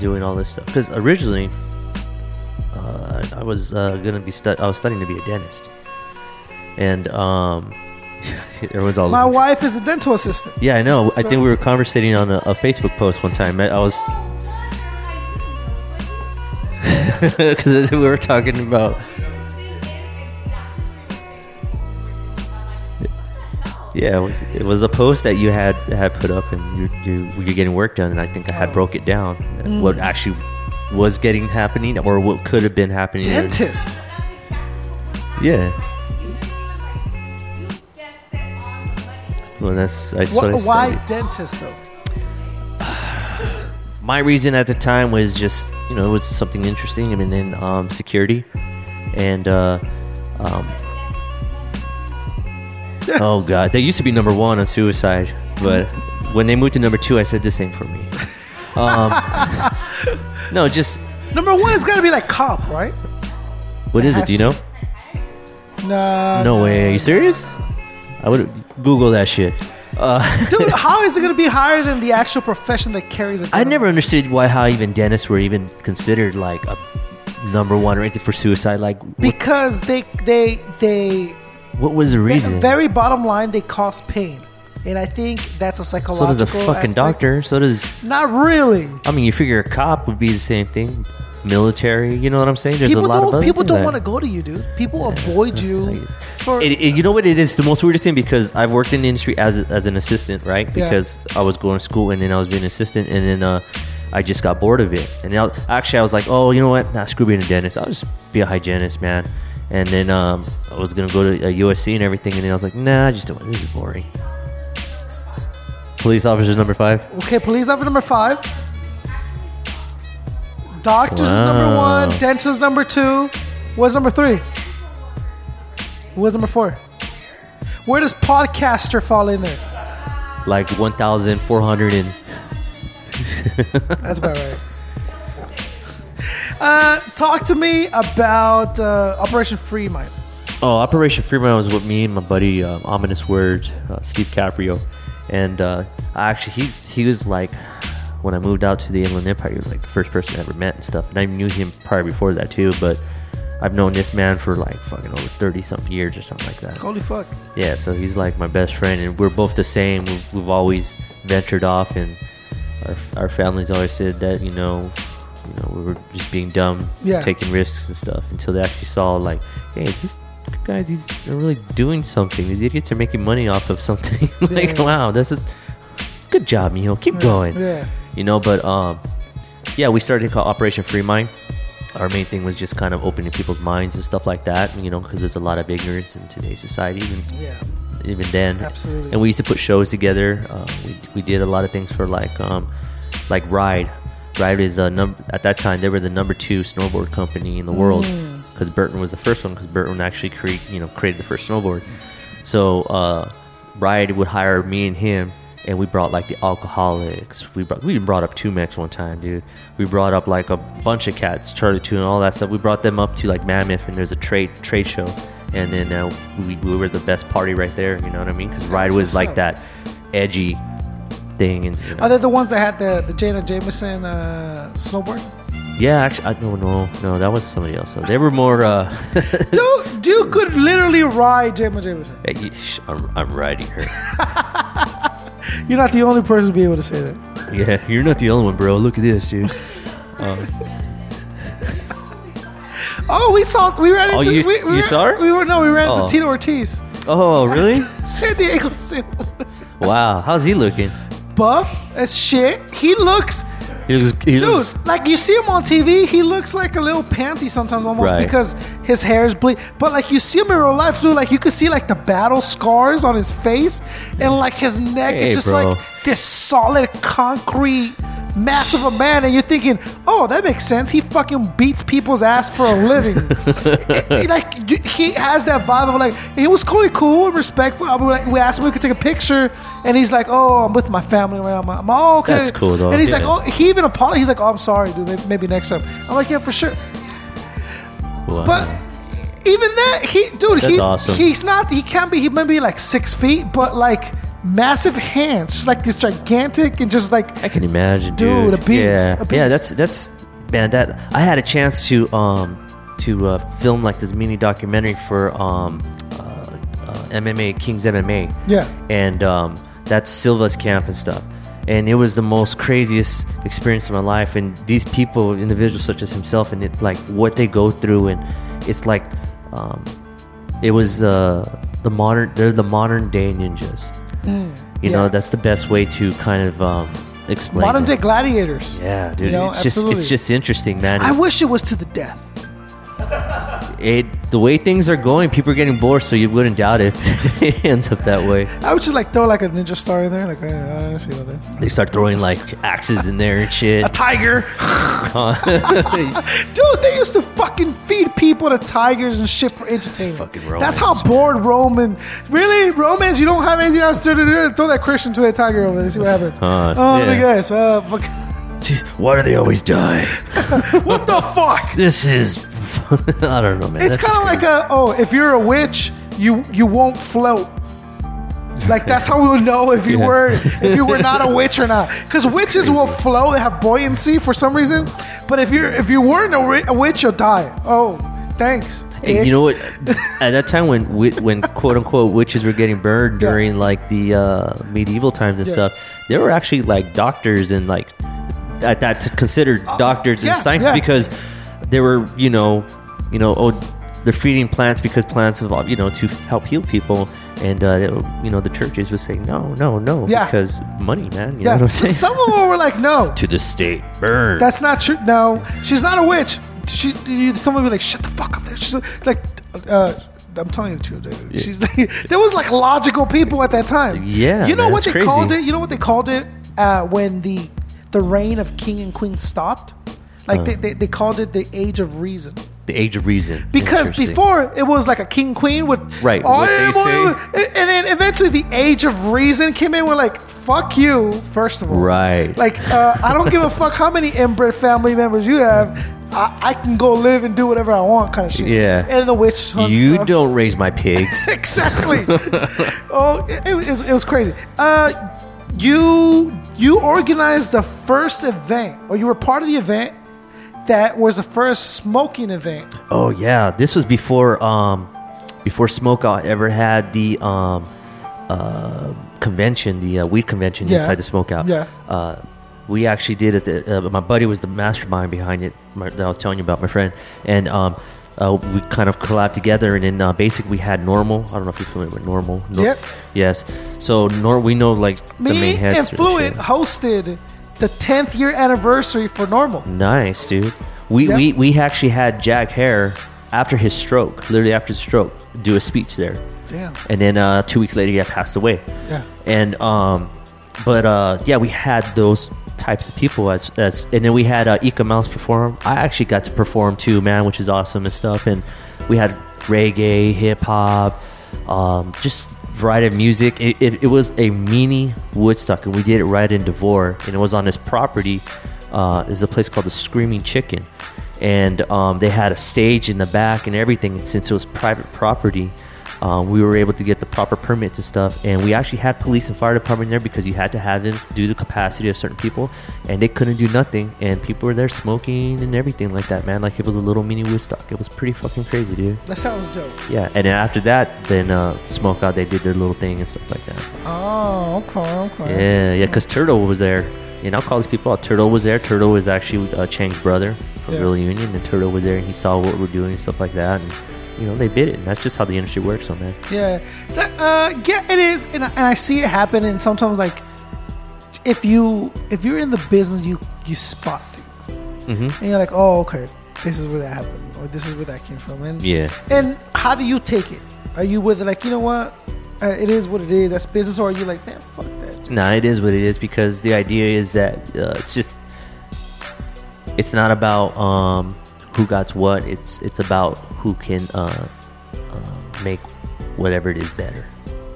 doing all this stuff. Because originally, I was studying to be a dentist. And everyone's all... My wife is a dental assistant. Yeah, I know. So, I think we were conversating on a Facebook post one time. I was... Because we were talking about it was a post that you had put up, and you're getting work done, and I think I had broke it down what actually was happening or what could have been happening. Dentist. Well, that's why dentist though. My reason at the time was just, it was something interesting. I mean, then security and, oh God, that used to be number one on suicide. But when they moved to number two, I said, this ain't for me. Number one has got to be like cop, right? What is it? Do you know? Nah. No way. Are you serious? I would Google that shit. Dude, how is it going to be higher than the actual profession that carries it? I never understood why, how even dentists were even considered like a number one rated for suicide. Like because they. What was the reason? They, very bottom line, they cause pain, and I think that's a psychological. So does a fucking aspect. Doctor. So does. Not really. I mean, you figure a cop would be the same thing. Military, you know what I'm saying? There's people a lot of other people don't want to go to you, dude. People avoid you. For, you know what it is? The most weirdest thing, because I've worked in the industry as an assistant, right? Because I was going to school and then I was being an assistant, and then I just got bored of it. And now, actually, I was like, oh, you know what? Nah, screw being a dentist. I'll just be a hygienist, man. And then I was gonna go to USC and everything, and then I was like, nah, I just don't. This is boring. Police officers number 5. Okay, police officer number 5. Doctors is number 1. Dentists is number 2. What's number 3? What's number 4? Where does podcaster fall in there? Like 1,400 and. That's about right. Talk to me about Operation Free Mind. Oh, Operation Free Mind was with me and my buddy Ominous Words, Steve Caprio, and I actually he was like. When I moved out to the Inland Empire, he was like the first person I ever met and stuff. And I knew him prior before that too, but I've known this man for like fucking over 30-something years or something like that. Holy fuck. Yeah, so he's like my best friend, and we're both the same. We've always ventured off, and our families always said that, you know, we were just being dumb, taking risks and stuff, until they actually saw like, hey, this guy's he's really doing something. These idiots are making money off of something. Like, wow, this is... Good job, Mijo. Keep going. Yeah. You know, but we started to call Operation Free Mind. Our main thing was just kind of opening people's minds and stuff like that, you know, because there's a lot of ignorance in today's society, even then. Absolutely. And we used to put shows together. We did a lot of things for like Ride. Ride is at that time they were the number 2 snowboard company in the world, because Burton was the first one. Because Burton actually created the first snowboard. So Ride would hire me and him. And we brought like the Alcoholics. We brought up Tumex one time, dude. We brought up like a bunch of cats, Charlie Two and all that stuff. We brought them up to like Mammoth, and there's a trade show. And then we were the best party right there. You know what I mean? Because Ride was like that edgy thing. And, you know. Are they the ones that had the Jana Jameson snowboard? Yeah, actually, no, that was somebody else. So they were more. Dude could literally ride Jana Jameson. I'm riding her. You're not the only person to be able to say that. Yeah, you're not the only one, bro. Look at this, dude. Oh, we ran into... you saw her? We ran into Tito Ortiz. Oh, really? San Diego Cinema. Wow, how's he looking? Buff as shit. He looks, like you see him on TV, he looks like a little pansy sometimes almost, because his hair is bleak. But like you see him in real life, dude, like you can see like the battle scars on his face, and like his neck is just like this solid concrete mass of a man, and you're thinking, oh, that makes sense. He fucking beats people's ass for a living. Like he has that vibe of like, he was cool and respectful. We asked him if we could take a picture, and he's like, oh, I'm with my family right now. I'm oh, okay. That's cool though. And he's like, oh, he even apologized. He's like, oh, I'm sorry, dude. Maybe next time. I'm like, yeah, for sure. Wow. But even that, that's awesome. He might be like 6 feet, but like. Massive hands, just like this gigantic, and just like I can imagine, dude. A beast. Yeah. That's man. That I had a chance to film like this mini documentary for MMA King's MMA. Yeah, and that's Silva's camp and stuff. And it was the most craziest experience of my life. And these people, individuals such as himself, and it like what they go through, and it's like it was they're the modern day ninjas. You know, that's the best way to kind of explain modern day gladiators. Yeah, dude, you know, it's just interesting, man. I wish it was to the death. The way things are going, people are getting bored, so you wouldn't doubt it. It ends up that way. I would just like throw like a ninja star in there, like I see that there. They start throwing like axes in there and shit. A tiger, dude. They used to fucking feed people to tigers and shit for entertainment. Fucking Romans. That's how bored Roman. Really, Romans? You don't have anything else to do? Throw that Christian to that tiger over there. See what happens. Let me guess. Jeez, why do they always die? What the fuck? This is. I don't know, man. It's kind of like a, oh, if you're a witch, you won't float. Like, that's how we'll know if you were not a witch or not. Because witches will float and have buoyancy for some reason. But if you weren't a witch, you'll die. Oh, thanks. Hey, you know what? At that time when quote unquote witches were getting burned during like the medieval times and stuff, there were actually like doctors and like at that considered doctors and scientists because they were they're feeding plants because plants evolve to help heal people. And, the churches would say, no, because money, man. You know what I'm saying? Some of them were like, no. To the state, burn. That's not true. No, she's not a witch. Someone would be like, shut the fuck up there. She's like, I'm telling you the truth, dude. Yeah. She's like, there was like logical people at that time. Yeah, you know man, what they crazy. Called it? You know what they called it when the reign of king and queen stopped? Like they called it the Age of Reason. The Age of Reason. Because before, it was like a king, queen with... Right. Oh, and then eventually the Age of Reason came in. We're like, fuck you, first of all. Right. Like, I don't give a fuck how many inbred family members you have. I can go live and do whatever I want kind of shit. Yeah. And the witch hunt stuff. Don't raise my pigs. Exactly. Oh, it was crazy. You organized the first event, or you were part of the event that was the first smoking event. Oh yeah, this was before Smokeout ever had the convention, the weed convention inside the Smokeout. Yeah, we actually did it. My buddy was the mastermind behind it that I was telling you about, my friend, and we kind of collabed together. And then basically we had Normal. I don't know if you're familiar with Normal. Yep. Yes. So we know like the main heads. Me and Fluid hosted the 10th year anniversary for Normal. Nice, dude. We actually had Jack Hare after his stroke, do a speech there. Damn. And then 2 weeks later, he passed away. Yeah. And we had those types of people and then we had Ika Mouse perform. I actually got to perform too, man, which is awesome and stuff. And we had reggae, hip hop, just variety of music. It was a mini Woodstock, and we did it right in Devore, and it was on this property. There's a place called the Screaming Chicken, and they had a stage in the back and everything. And since it was private property, we were able to get the proper permits and stuff. And we actually had police and fire department there because you had to have them due to capacity of certain people, and they couldn't do nothing. And people were there smoking and everything like that, man. Like, it was a little mini Woodstock. It was pretty fucking crazy, dude. That sounds dope. Yeah, and then after that, then Smokeout, they did their little thing and stuff like that. Oh, okay. Yeah, because Turtle was there. And I'll call these people out. Turtle was there. Turtle was actually Chang's brother from Real Union, and Turtle was there, and he saw what we're doing and stuff like that. And they bid it, and that's just how the industry works on that. Yeah. It is, and I see it happen, and sometimes, like, if you're in the business, you spot things. Mm-hmm. And you're like, oh, okay, this is where that happened, or this is where that came from. And, and how do you take it? Are you with it, like, you know what? It is what it is. That's business. Or are you like, man, fuck that? Nah, it is what it is, because the idea is that it's not about... who got what? It's about who can make whatever it is better.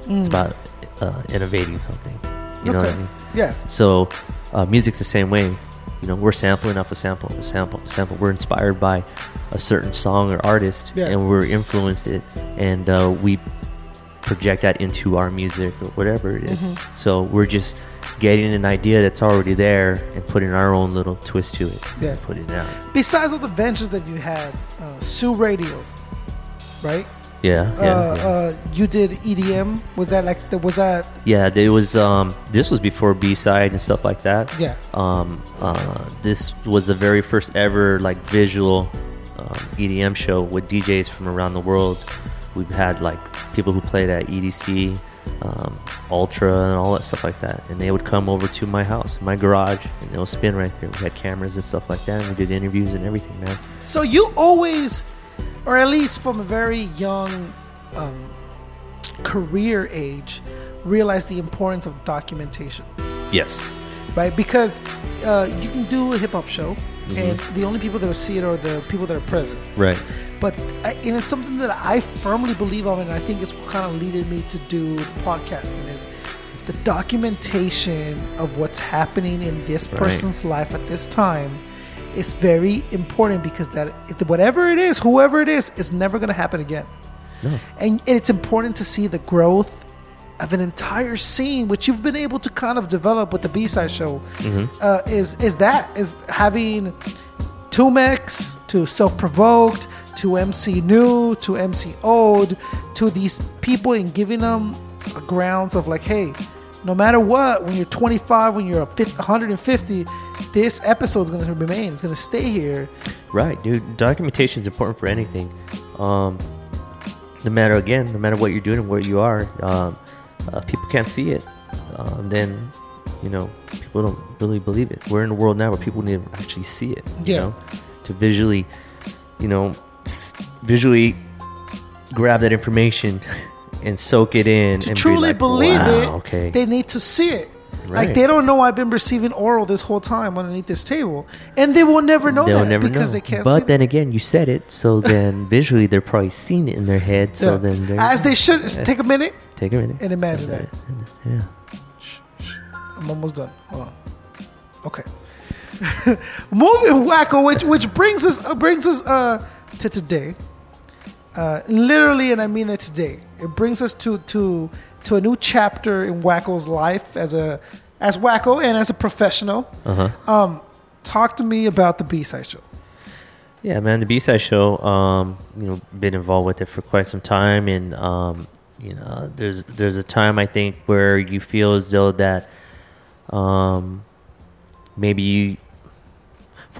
It's about innovating something. You know what I mean? Yeah. So music's the same way. We're sampling off a sample, a sample, a sample. We're inspired by a certain song or artist, and we're influenced it, and we project that into our music or whatever it is. Mm-hmm. So we're just getting an idea that's already there and putting our own little twist to it. Yeah. And put it out. Besides all the ventures that you had, Sue Radio, right? Yeah. You did EDM. Was that? Yeah, there was. This was before B-Side and stuff like that. Yeah. This was the very first ever like visual EDM show with DJs from around the world. We've had like people who played at EDC, Ultra, and all that stuff like that, and they would come over to my house, my garage, and they'll spin right there. We had cameras and stuff like that, and we did interviews and everything, man. So you always, or at least from a very young career age, realized the importance of documentation. Yes. Right, because you can do a hip hop show, and the only people that will see it are the people that are present. Right. But and it's something that I firmly believe of, and I think it's what kind of led me to do podcasting is the documentation of what's happening in this person's life at this time, It's very important because that whatever it is, whoever it is, it's never going to happen again. No. And it's important to see the growth of an entire scene, which you've been able to kind of develop with the B-Side Show, is having Two Mex, to Self-Provoked, to MC New, to MC Old, to these people, and giving them grounds of like, hey, no matter what, when you're 25, when you're 150, this episode is going to remain. It's going to stay here. Right, dude. Documentation is important for anything. No matter what you're doing and where you are, people can't see it. Then, you know, people don't really believe it. We're in a world now where people need to actually see it. Yeah. You know, to visually grab that information and soak it in. To and truly be like, believe wow, it, okay. They need to see it. Right. Like, they don't know I've been receiving oral this whole time underneath this table. And they will never know because they can't see it. But then again, you said it. So then visually, they're probably seeing it in their head. So then as they should. Yeah. Take a minute. And imagine that. Yeah. I'm almost done. Hold on. Okay. Moving Wackoe, which brings us to today. Literally, and I mean that today. It brings us to a new chapter in Wackoe's life as Wackoe and as a professional. Talk to me about the B-Side Show. Yeah, man, the B-Side Show. Been involved with it for quite some time, and there's a time I think where you feel as though that for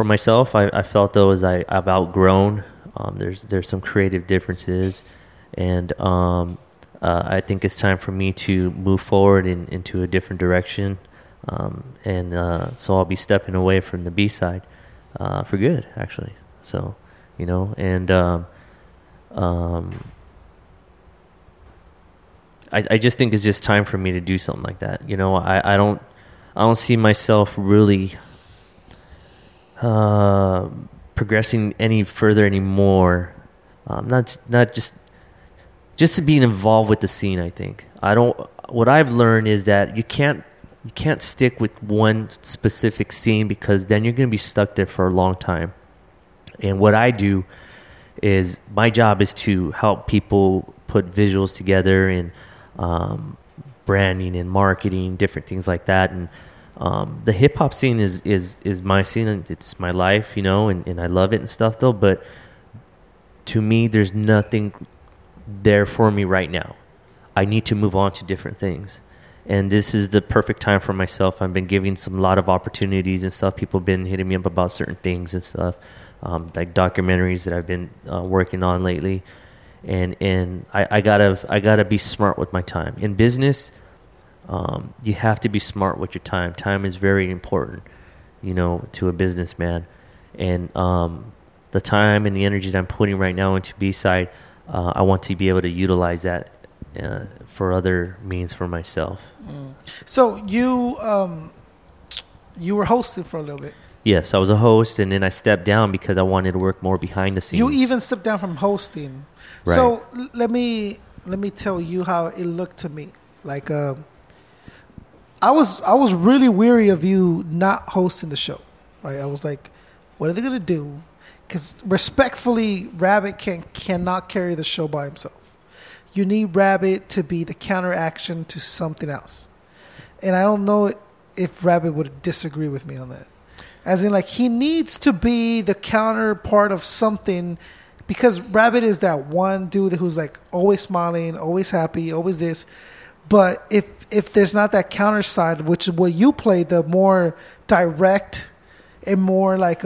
myself, I felt though as I've outgrown. There's some creative differences, and I think it's time for me to move forward into a different direction, so I'll be stepping away from the B-Side for good, actually. So, I just think it's just time for me to do something like that. I don't see myself really progressing any further anymore. Not just to being involved with the scene. I think what I've learned is that you can't stick with one specific scene, because then you're going to be stuck there for a long time. And what I do is, my job is to help people put visuals together and branding and marketing, different things like that. And the hip hop scene is my scene, and it's my life, and I love it and stuff though. But to me, there's nothing there for me right now. I need to move on to different things, and this is the perfect time for myself. I've been giving a lot of opportunities and stuff. People have been hitting me up about certain things and stuff, like documentaries that I've been working on lately. And I gotta be smart with my time. In business, you have to be smart with your time. Time is very important, to a businessman. And the time and the energy that I'm putting right now into B-Side, I want to be able to utilize that for other means for myself. Mm. So you were hosting for a little bit. Yes, I was a host, and then I stepped down because I wanted to work more behind the scenes. You even stepped down from hosting. Right. So let me tell you how it looked to me. Like, I was really weary of you not hosting the show, right? I was like, what are they gonna do? Because respectfully, Rabbit cannot carry the show by himself. You need Rabbit to be the counteraction to something else, and I don't know if Rabbit would disagree with me on that. As in, like, he needs to be the counterpart of something. Because Rabbit is that one dude who's like always smiling, always happy, always this. But if there's not that counter side, which is what you play, the more direct and more like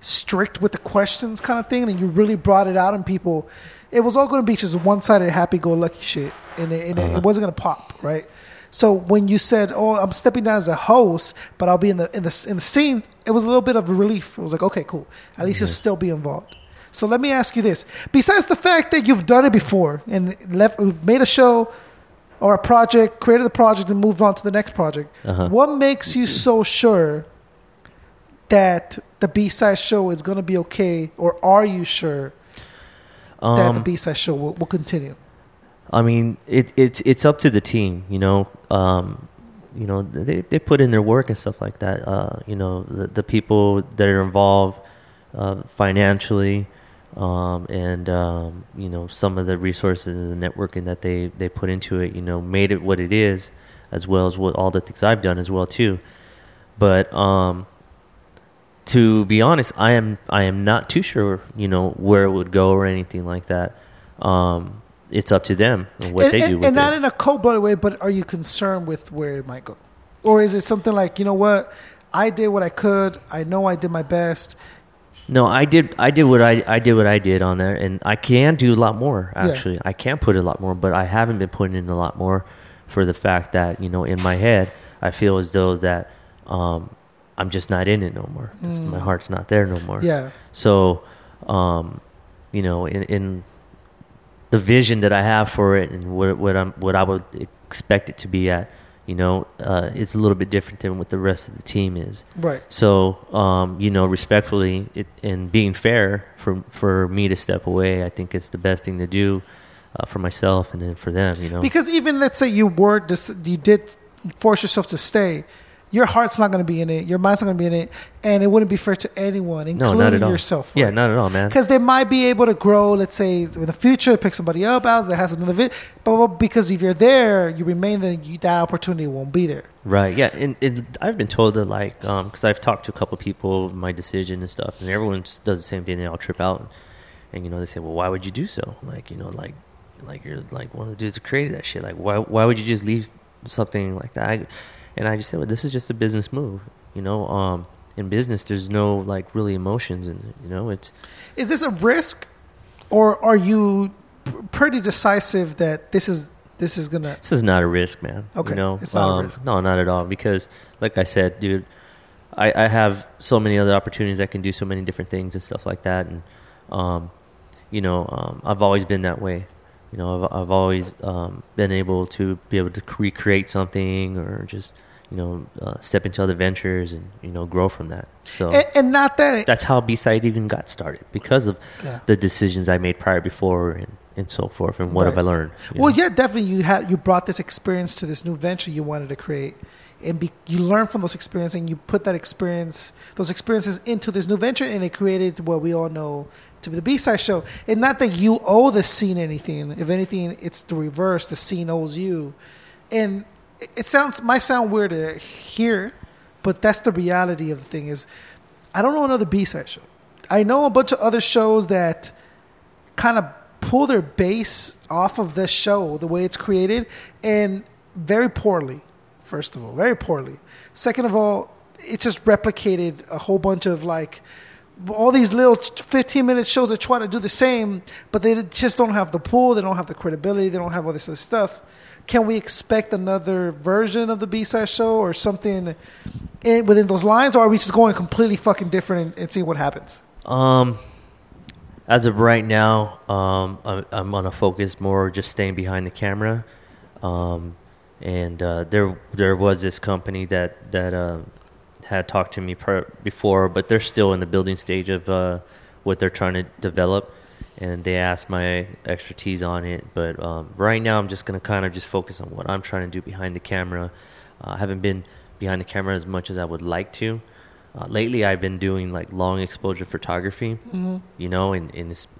strict with the questions kind of thing, and you really brought it out on people, it was all going to be just one-sided happy-go-lucky shit, and it wasn't going to pop, right? So when you said, "Oh, I'm stepping down as a host, but I'll be in the scene," it was a little bit of a relief. It was like, okay, cool. At least you'll still be involved. So let me ask you this. Besides the fact that you've done it before and made a show or a project, created a project and moved on to the next project, what makes you so sure that the B-Side Show is going to be okay? Or are you sure that the B-Side Show will continue? I mean, it's up to the team, you know, they put in their work and stuff like that. You know, the people that are involved financially, and, you know, some of the resources and the networking that they put into it, you know, made it what it is, as well as what all the things I've done as well, too. But to be honest, I am not too sure, you know, where it would go or anything like that. It's up to them and what they do with it. And not in a cold-blooded way, but are you concerned with where it might go? Or is it something like, you know what, I did what I could. I know I did my best. No, I did what I did on there, and I can do a lot more, actually. Yeah. I can put a lot more, but I haven't been putting in a lot more for the fact that, you know, in my head, I feel as though that I'm just not in it no more. My heart's not there no more. Yeah. So, you know, in the vision that I have for it and what I would expect it to be at, you know, it's a little bit different than what the rest of the team is. Right. So, you know, respectfully and being fair for me to step away, I think it's the best thing to do for myself and then for them, you know. Because even let's say you did force yourself to stay, your heart's not going to be in it, your mind's not going to be in it, and it wouldn't be fair to anyone, including yourself. Right? Yeah, not at all, man. Because they might be able to grow, let's say, in the future, pick somebody up out that has another video, but because if you're there, you remain there, that opportunity won't be there. Right, yeah, and I've been told that, like, because I've talked to a couple people, my decision and stuff, and everyone does the same thing, they all trip out, and you know, they say, well, why would you do so? Like, you know, like you're like one of the dudes that created that shit. Like, why would you just leave something like that? And I just said, well, this is just a business move, you know. In business, there's no like really emotions, and you know, it's. Is this a risk, or are you pretty decisive that this is gonna? This is not a risk, man. Okay, you know? It's not a risk. No, not at all. Because, like I said, dude, I have so many other opportunities. I can do so many different things and stuff like that, and you know, I've always been that way. You know, I've always been able to recreate something or just. You know, step into other ventures and, you know, grow from that. So and not that that's how B-Side even got started because of the decisions I made prior before and so forth. And what have I learned? Well, yeah, definitely. You brought this experience to this new venture you wanted to create, and you learned from those experiences, and you put those experiences into this new venture, and it created what we all know to be the B-Side Show. And not that you owe the scene anything. If anything, it's the reverse. The scene owes you, and. It might sound weird to hear, but that's the reality of the thing is I don't know another B-Side show. I know a bunch of other shows that kind of pull their base off of this show, the way it's created, and very poorly, first of all. Very poorly. Second of all, it just replicated a whole bunch of like all these little 15-minute shows that try to do the same, but they just don't have the pull, they don't have the credibility, they don't have all this other stuff. Can we expect another version of the B-Side show or something within those lines? Or are we just going completely fucking different and seeing what happens? As of right now, I'm going to focus more just staying behind the camera. There was this company that had talked to me before, but they're still in the building stage of what they're trying to develop. And they asked my expertise on it. But right now, I'm just going to kind of just focus on what I'm trying to do behind the camera. I haven't been behind the camera as much as I would like to. Lately, I've been doing like long exposure photography, you know, and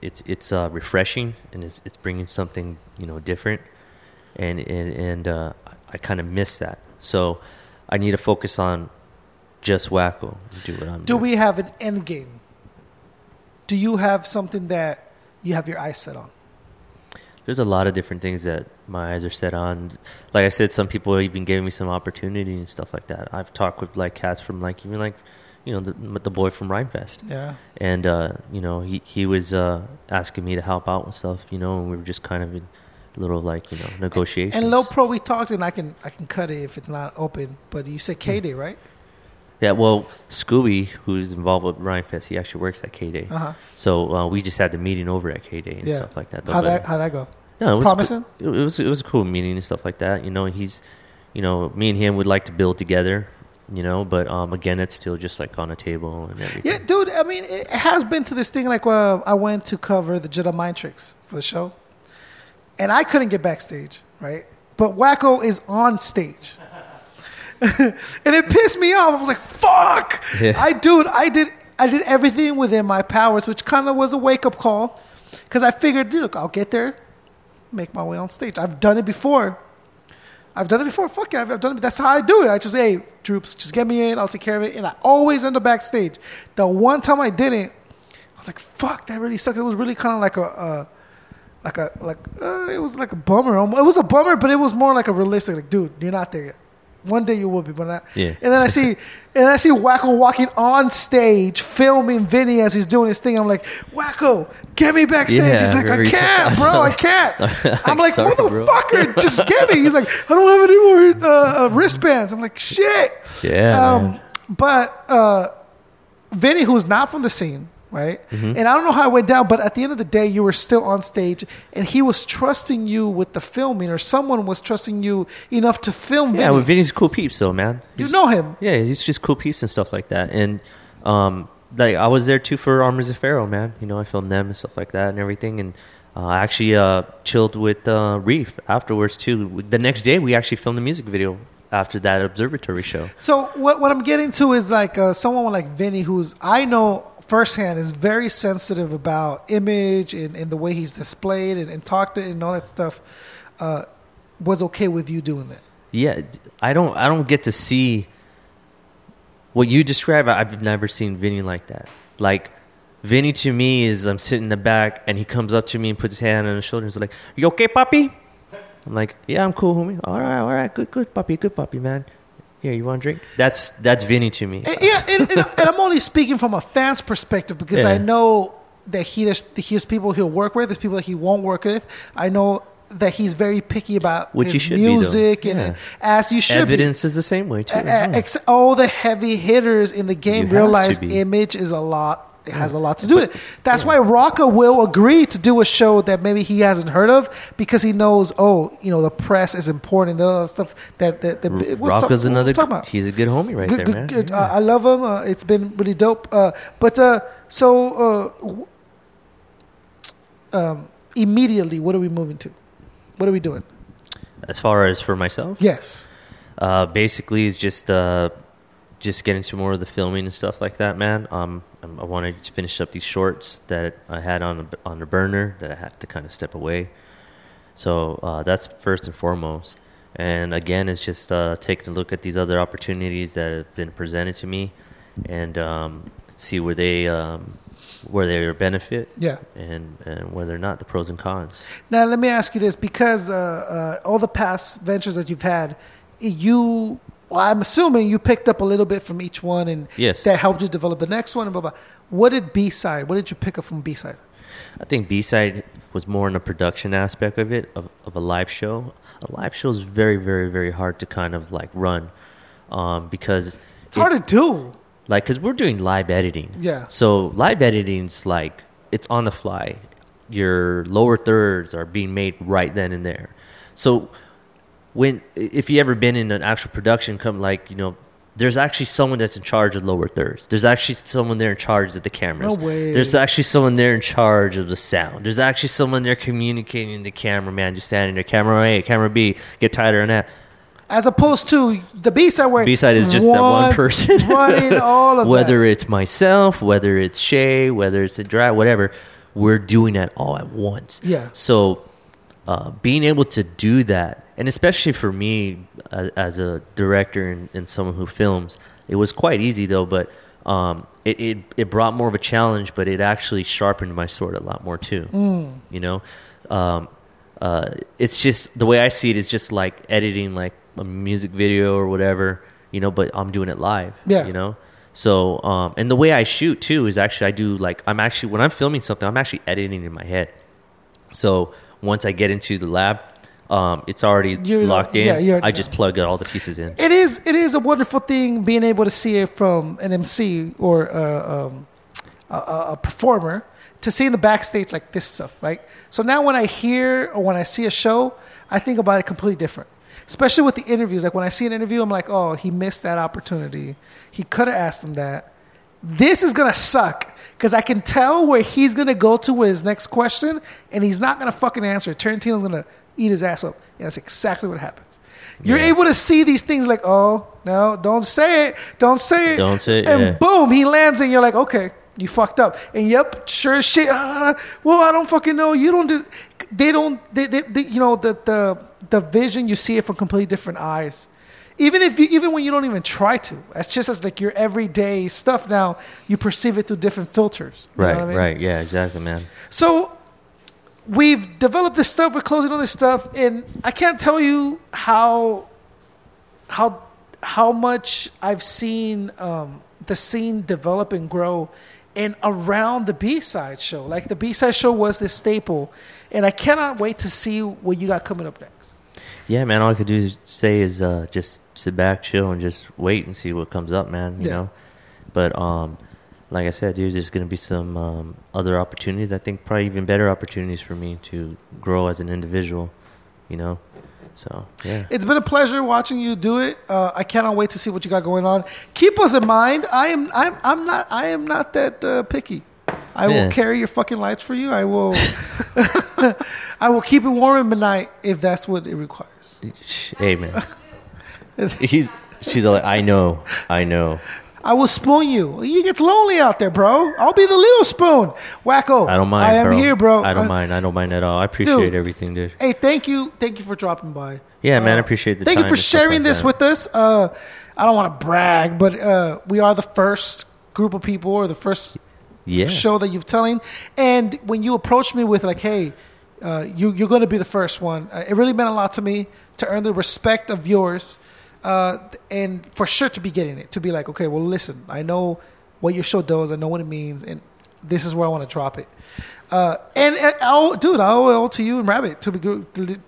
it's refreshing, and it's bringing something, you know, different. And I kind of miss that. So I need to focus on just Wackoe and do what I'm doing. Do we have an end game? Do you have something that you have your eyes set on? There's a lot of different things that my eyes are set on. Like I said, some people even gave me some opportunity and stuff like that. I've talked with like cats from like even like, you know, the boy from Rhymefest. Yeah. And you know, he was asking me to help out with stuff, you know, and we were just kind of in little like, you know, negotiations. And Low Pro, we talked, and I can cut it if it's not open. But you said K-Day, right? Yeah, well, Scooby, who's involved with Rhymefest, he actually works at K-Day. Uh-huh. So we just had the meeting over at K-Day and stuff like that. How'd that go? No, it was promising. It was a cool meeting and stuff like that. You know, he's, you know, me and him would like to build together. You know, but again, it's still just like on a table and everything. Yeah, dude. I mean, it has been to this thing. Like, well, I went to cover the Jedi Mind Tricks for the show, and I couldn't get backstage, right? But Wackoe is on stage. And it pissed me off. I was like, fuck. Yeah. I did everything within my powers, which kind of was a wake-up call, because I figured, look, I'll get there, make my way on stage. I've done it before. Fuck it. I've done it. That's how I do it. I just, hey, troops, just get me in. I'll take care of it. And I always end up backstage. The one time I didn't, I was like, fuck, that really sucks. It was really kind of like it was like a bummer. It was a bummer, but it was more like a realistic, like, dude, you're not there yet. One day you will be, but not. Yeah. And then I see Wackoe walking on stage, filming Vinny as he's doing his thing. I'm like, Wackoe, get me backstage. Yeah, he's like, I can't, bro. I'm like, sorry, motherfucker, bro. Just get me. He's like, I don't have any more wristbands. I'm like, shit. Yeah. But Vinny, who's not from the scene, right? Mm-hmm. And I don't know how it went down, but at the end of the day, you were still on stage, and he was trusting you with the filming, or someone was trusting you enough to film. Yeah, Vinny. Well, Vinny's cool peeps, though, man. You know him. Yeah, he's just cool peeps and stuff like that. And like I was there too for Armors of Pharaoh, man. You know, I filmed them and stuff like that and everything. And I actually chilled with Reef afterwards too. The next day, we actually filmed a music video after that observatory show. So what I'm getting to is like someone like Vinny, who's I know firsthand, is very sensitive about image and the way he's displayed and talked to and all that stuff, was okay with you doing that. Yeah, I don't get to see what you describe. I've never seen Vinny like that. Like, Vinny to me is, I'm sitting in the back and he comes up to me and puts his hand on his shoulder and is like, "You okay, papi?" I'm like, "Yeah, I'm cool, homie." All right, good, papi, man. Here, you want a drink? That's Vinny to me. And I'm only speaking from a fan's perspective, because I know that there's people he'll work with, there's people that he won't work with. I know that he's very picky about his music, and as you should be. Evidence is the same way, too. All the heavy hitters in the game realize image is a lot. It has a lot to do with it. That's why Rocka will agree to do a show that maybe he hasn't heard of, because he knows, the press is important and all that stuff. Rocka's another. He's a good homie right there, man. Good. Yeah. I love him. It's been really dope. So immediately, what are we moving to? What are we doing? As far as for myself, yes. Basically, it's just get into more of the filming and stuff like that, man. I wanted to finish up these shorts that I had on the burner that I had to kind of step away. So that's first and foremost. And again, it's just taking a look at these other opportunities that have been presented to me, and see where they benefit, and whether or not, the pros and cons. Now, let me ask you this, because all the past ventures that you've had, well, I'm assuming you picked up a little bit from each one, and that helped you develop the next one and blah, blah. What did you pick up from B-Side? I think B-Side was more in the production aspect of it, of a live show. A live show is very, very, very hard to kind of like run, because it's hard to do. Like, because we're doing live editing. Yeah. So live editing's like, it's on the fly. Your lower thirds are being made right then and there. So if you ever been in an actual production, there's actually someone that's in charge of lower thirds. There's actually someone there in charge of the cameras. No way. There's actually someone there in charge of the sound. There's actually someone there communicating to the cameraman, just standing there, camera A, camera B, get tighter on that. As opposed to the B-Side, where B-Side is just that one person running all of whether that. It's myself, whether it's Shay, whether it's a drive, whatever, we're doing that all at once. Yeah. So being able to do that, and especially for me as a director and someone who films, it was quite easy though, but it brought more of a challenge, but it actually sharpened my sword a lot more too. Mm. It's just, the way I see it is just like editing like a music video or whatever, but I'm doing it live, So, and the way I shoot too is actually when I'm filming something, I'm actually editing in my head. So once I get into the lab, it's already locked in. Yeah, I just plug all the pieces in. It is a wonderful thing being able to see it from an MC or a performer, to see in the backstage like this stuff, right? So now when I hear or when I see a show, I think about it completely different. Especially with the interviews. Like when I see an interview, I'm like, oh, he missed that opportunity. He could have asked him that. This is going to suck, because I can tell where he's going to go to with his next question, and he's not going to fucking answer it. Tarantino's going to eat his ass up. And that's exactly what happens. You're able to see these things like, oh, no, don't say it. Don't say it. Don't say it. And boom, he lands and you're like, okay, you fucked up. And yep, sure as shit. Well, I don't fucking know. You don't do, they don't, they you know, the vision, you see it from completely different eyes. Even if you, even when you don't even try to, it's just as like your everyday stuff now, you perceive it through different filters. Right, yeah, exactly, man. So we've developed this stuff, we're closing all this stuff, and I can't tell you how much I've seen the scene develop and grow and around the B-Side show. Like the B-Side show was this staple, and I cannot wait to see what you got coming up next. Yeah, man, all I could do is say is just sit back, chill, and just wait and see what comes up, man, you know? But like I said, dude, there's going to be some other opportunities. I think probably even better opportunities for me to grow as an individual, you know? So, yeah. It's been a pleasure watching you do it. I cannot wait to see what you got going on. Keep us in mind. I am not that picky. I will carry your fucking lights for you. I will I will keep it warm at night if that's what it requires. Hey, man. She's like, I know. I will spoon you. You get lonely out there, bro. I'll be the little spoon. Wackoe. I don't mind, I am here, bro. I don't mind at all. I appreciate everything, dude. Hey, thank you. Thank you for dropping by. Yeah, man, I appreciate the time. Thank you for sharing this with us. I don't want to brag, but we are the first group of people or the first... Yeah. Show that you're telling, and when you approached me with like, "Hey, you're going to be the first one," it really meant a lot to me to earn the respect of yours, and for sure to be getting it, to be like, "Okay, well, listen, I know what your show does, I know what it means, and this is where I want to drop it." And I owe it to you and Rabbit to be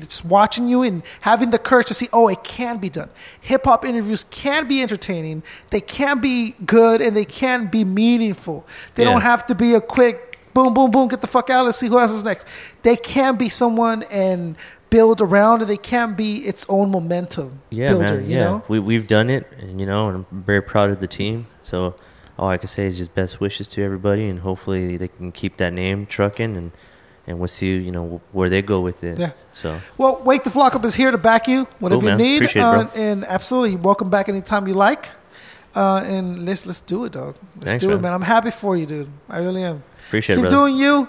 just watching you and having the courage to see, oh, it can be done. Hip hop interviews can be entertaining. They can be good and they can be meaningful. They don't have to be a quick boom, boom, boom, get the fuck out. Let's see who else is next. They can be someone and build around, and they can be its own momentum builder. Man, you know? We've done it, and you know, and I'm very proud of the team. So. All I can say is just best wishes to everybody, and hopefully they can keep that name trucking, and we'll see, you know, where they go with it. Yeah. So. Well, Wake the Flock Up is here to back you whenever you need. Appreciate it, bro. And absolutely, you're welcome back anytime you like. And let's do it, dog. Thanks, man. I'm happy for you, dude. I really am. Appreciate it, brother. Keep doing you.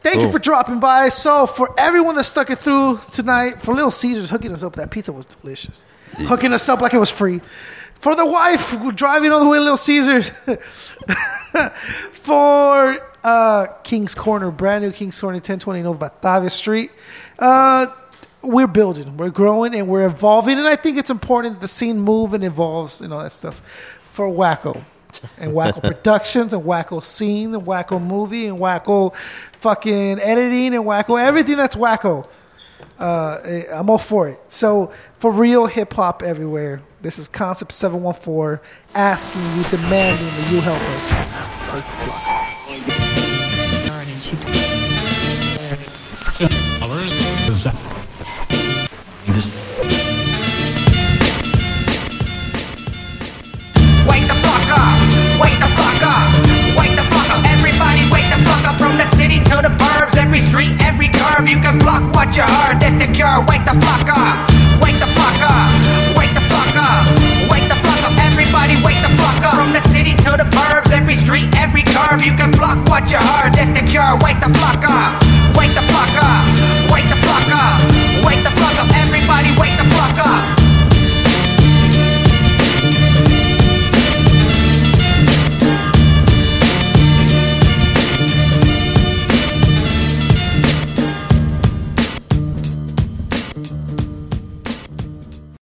Thank you for dropping by. So for everyone that stuck it through tonight, for Little Caesars hooking us up, that pizza was delicious. Yeah. Hooking us up like it was free. For the wife, driving all the way to Little Caesars. For King's Corner, brand new King's Corner, 1020 North Batavia Street. We're building, we're growing, and we're evolving. And I think it's important that the scene move and evolves and all that stuff. For Wackoe and Wackoe Productions and Wackoe Scene and Wackoe Movie and Wackoe fucking editing and Wackoe everything that's Wackoe. I'm all for it. So for real hip hop everywhere. This is Concept 714 asking you, demanding that you help us. Wake the fuck up! Wake the fuck up! Wake the fuck up! Everybody wake the fuck up! From the city to the burbs, every street, every curve, you can block what you heard. That's the cure. Wake the fuck up! Wake the fuck up! Wake the fuck up, everybody wake the fuck up. From the city to the burbs, every street, every curve, you can block what you heard, that's the cure, wake the fuck up.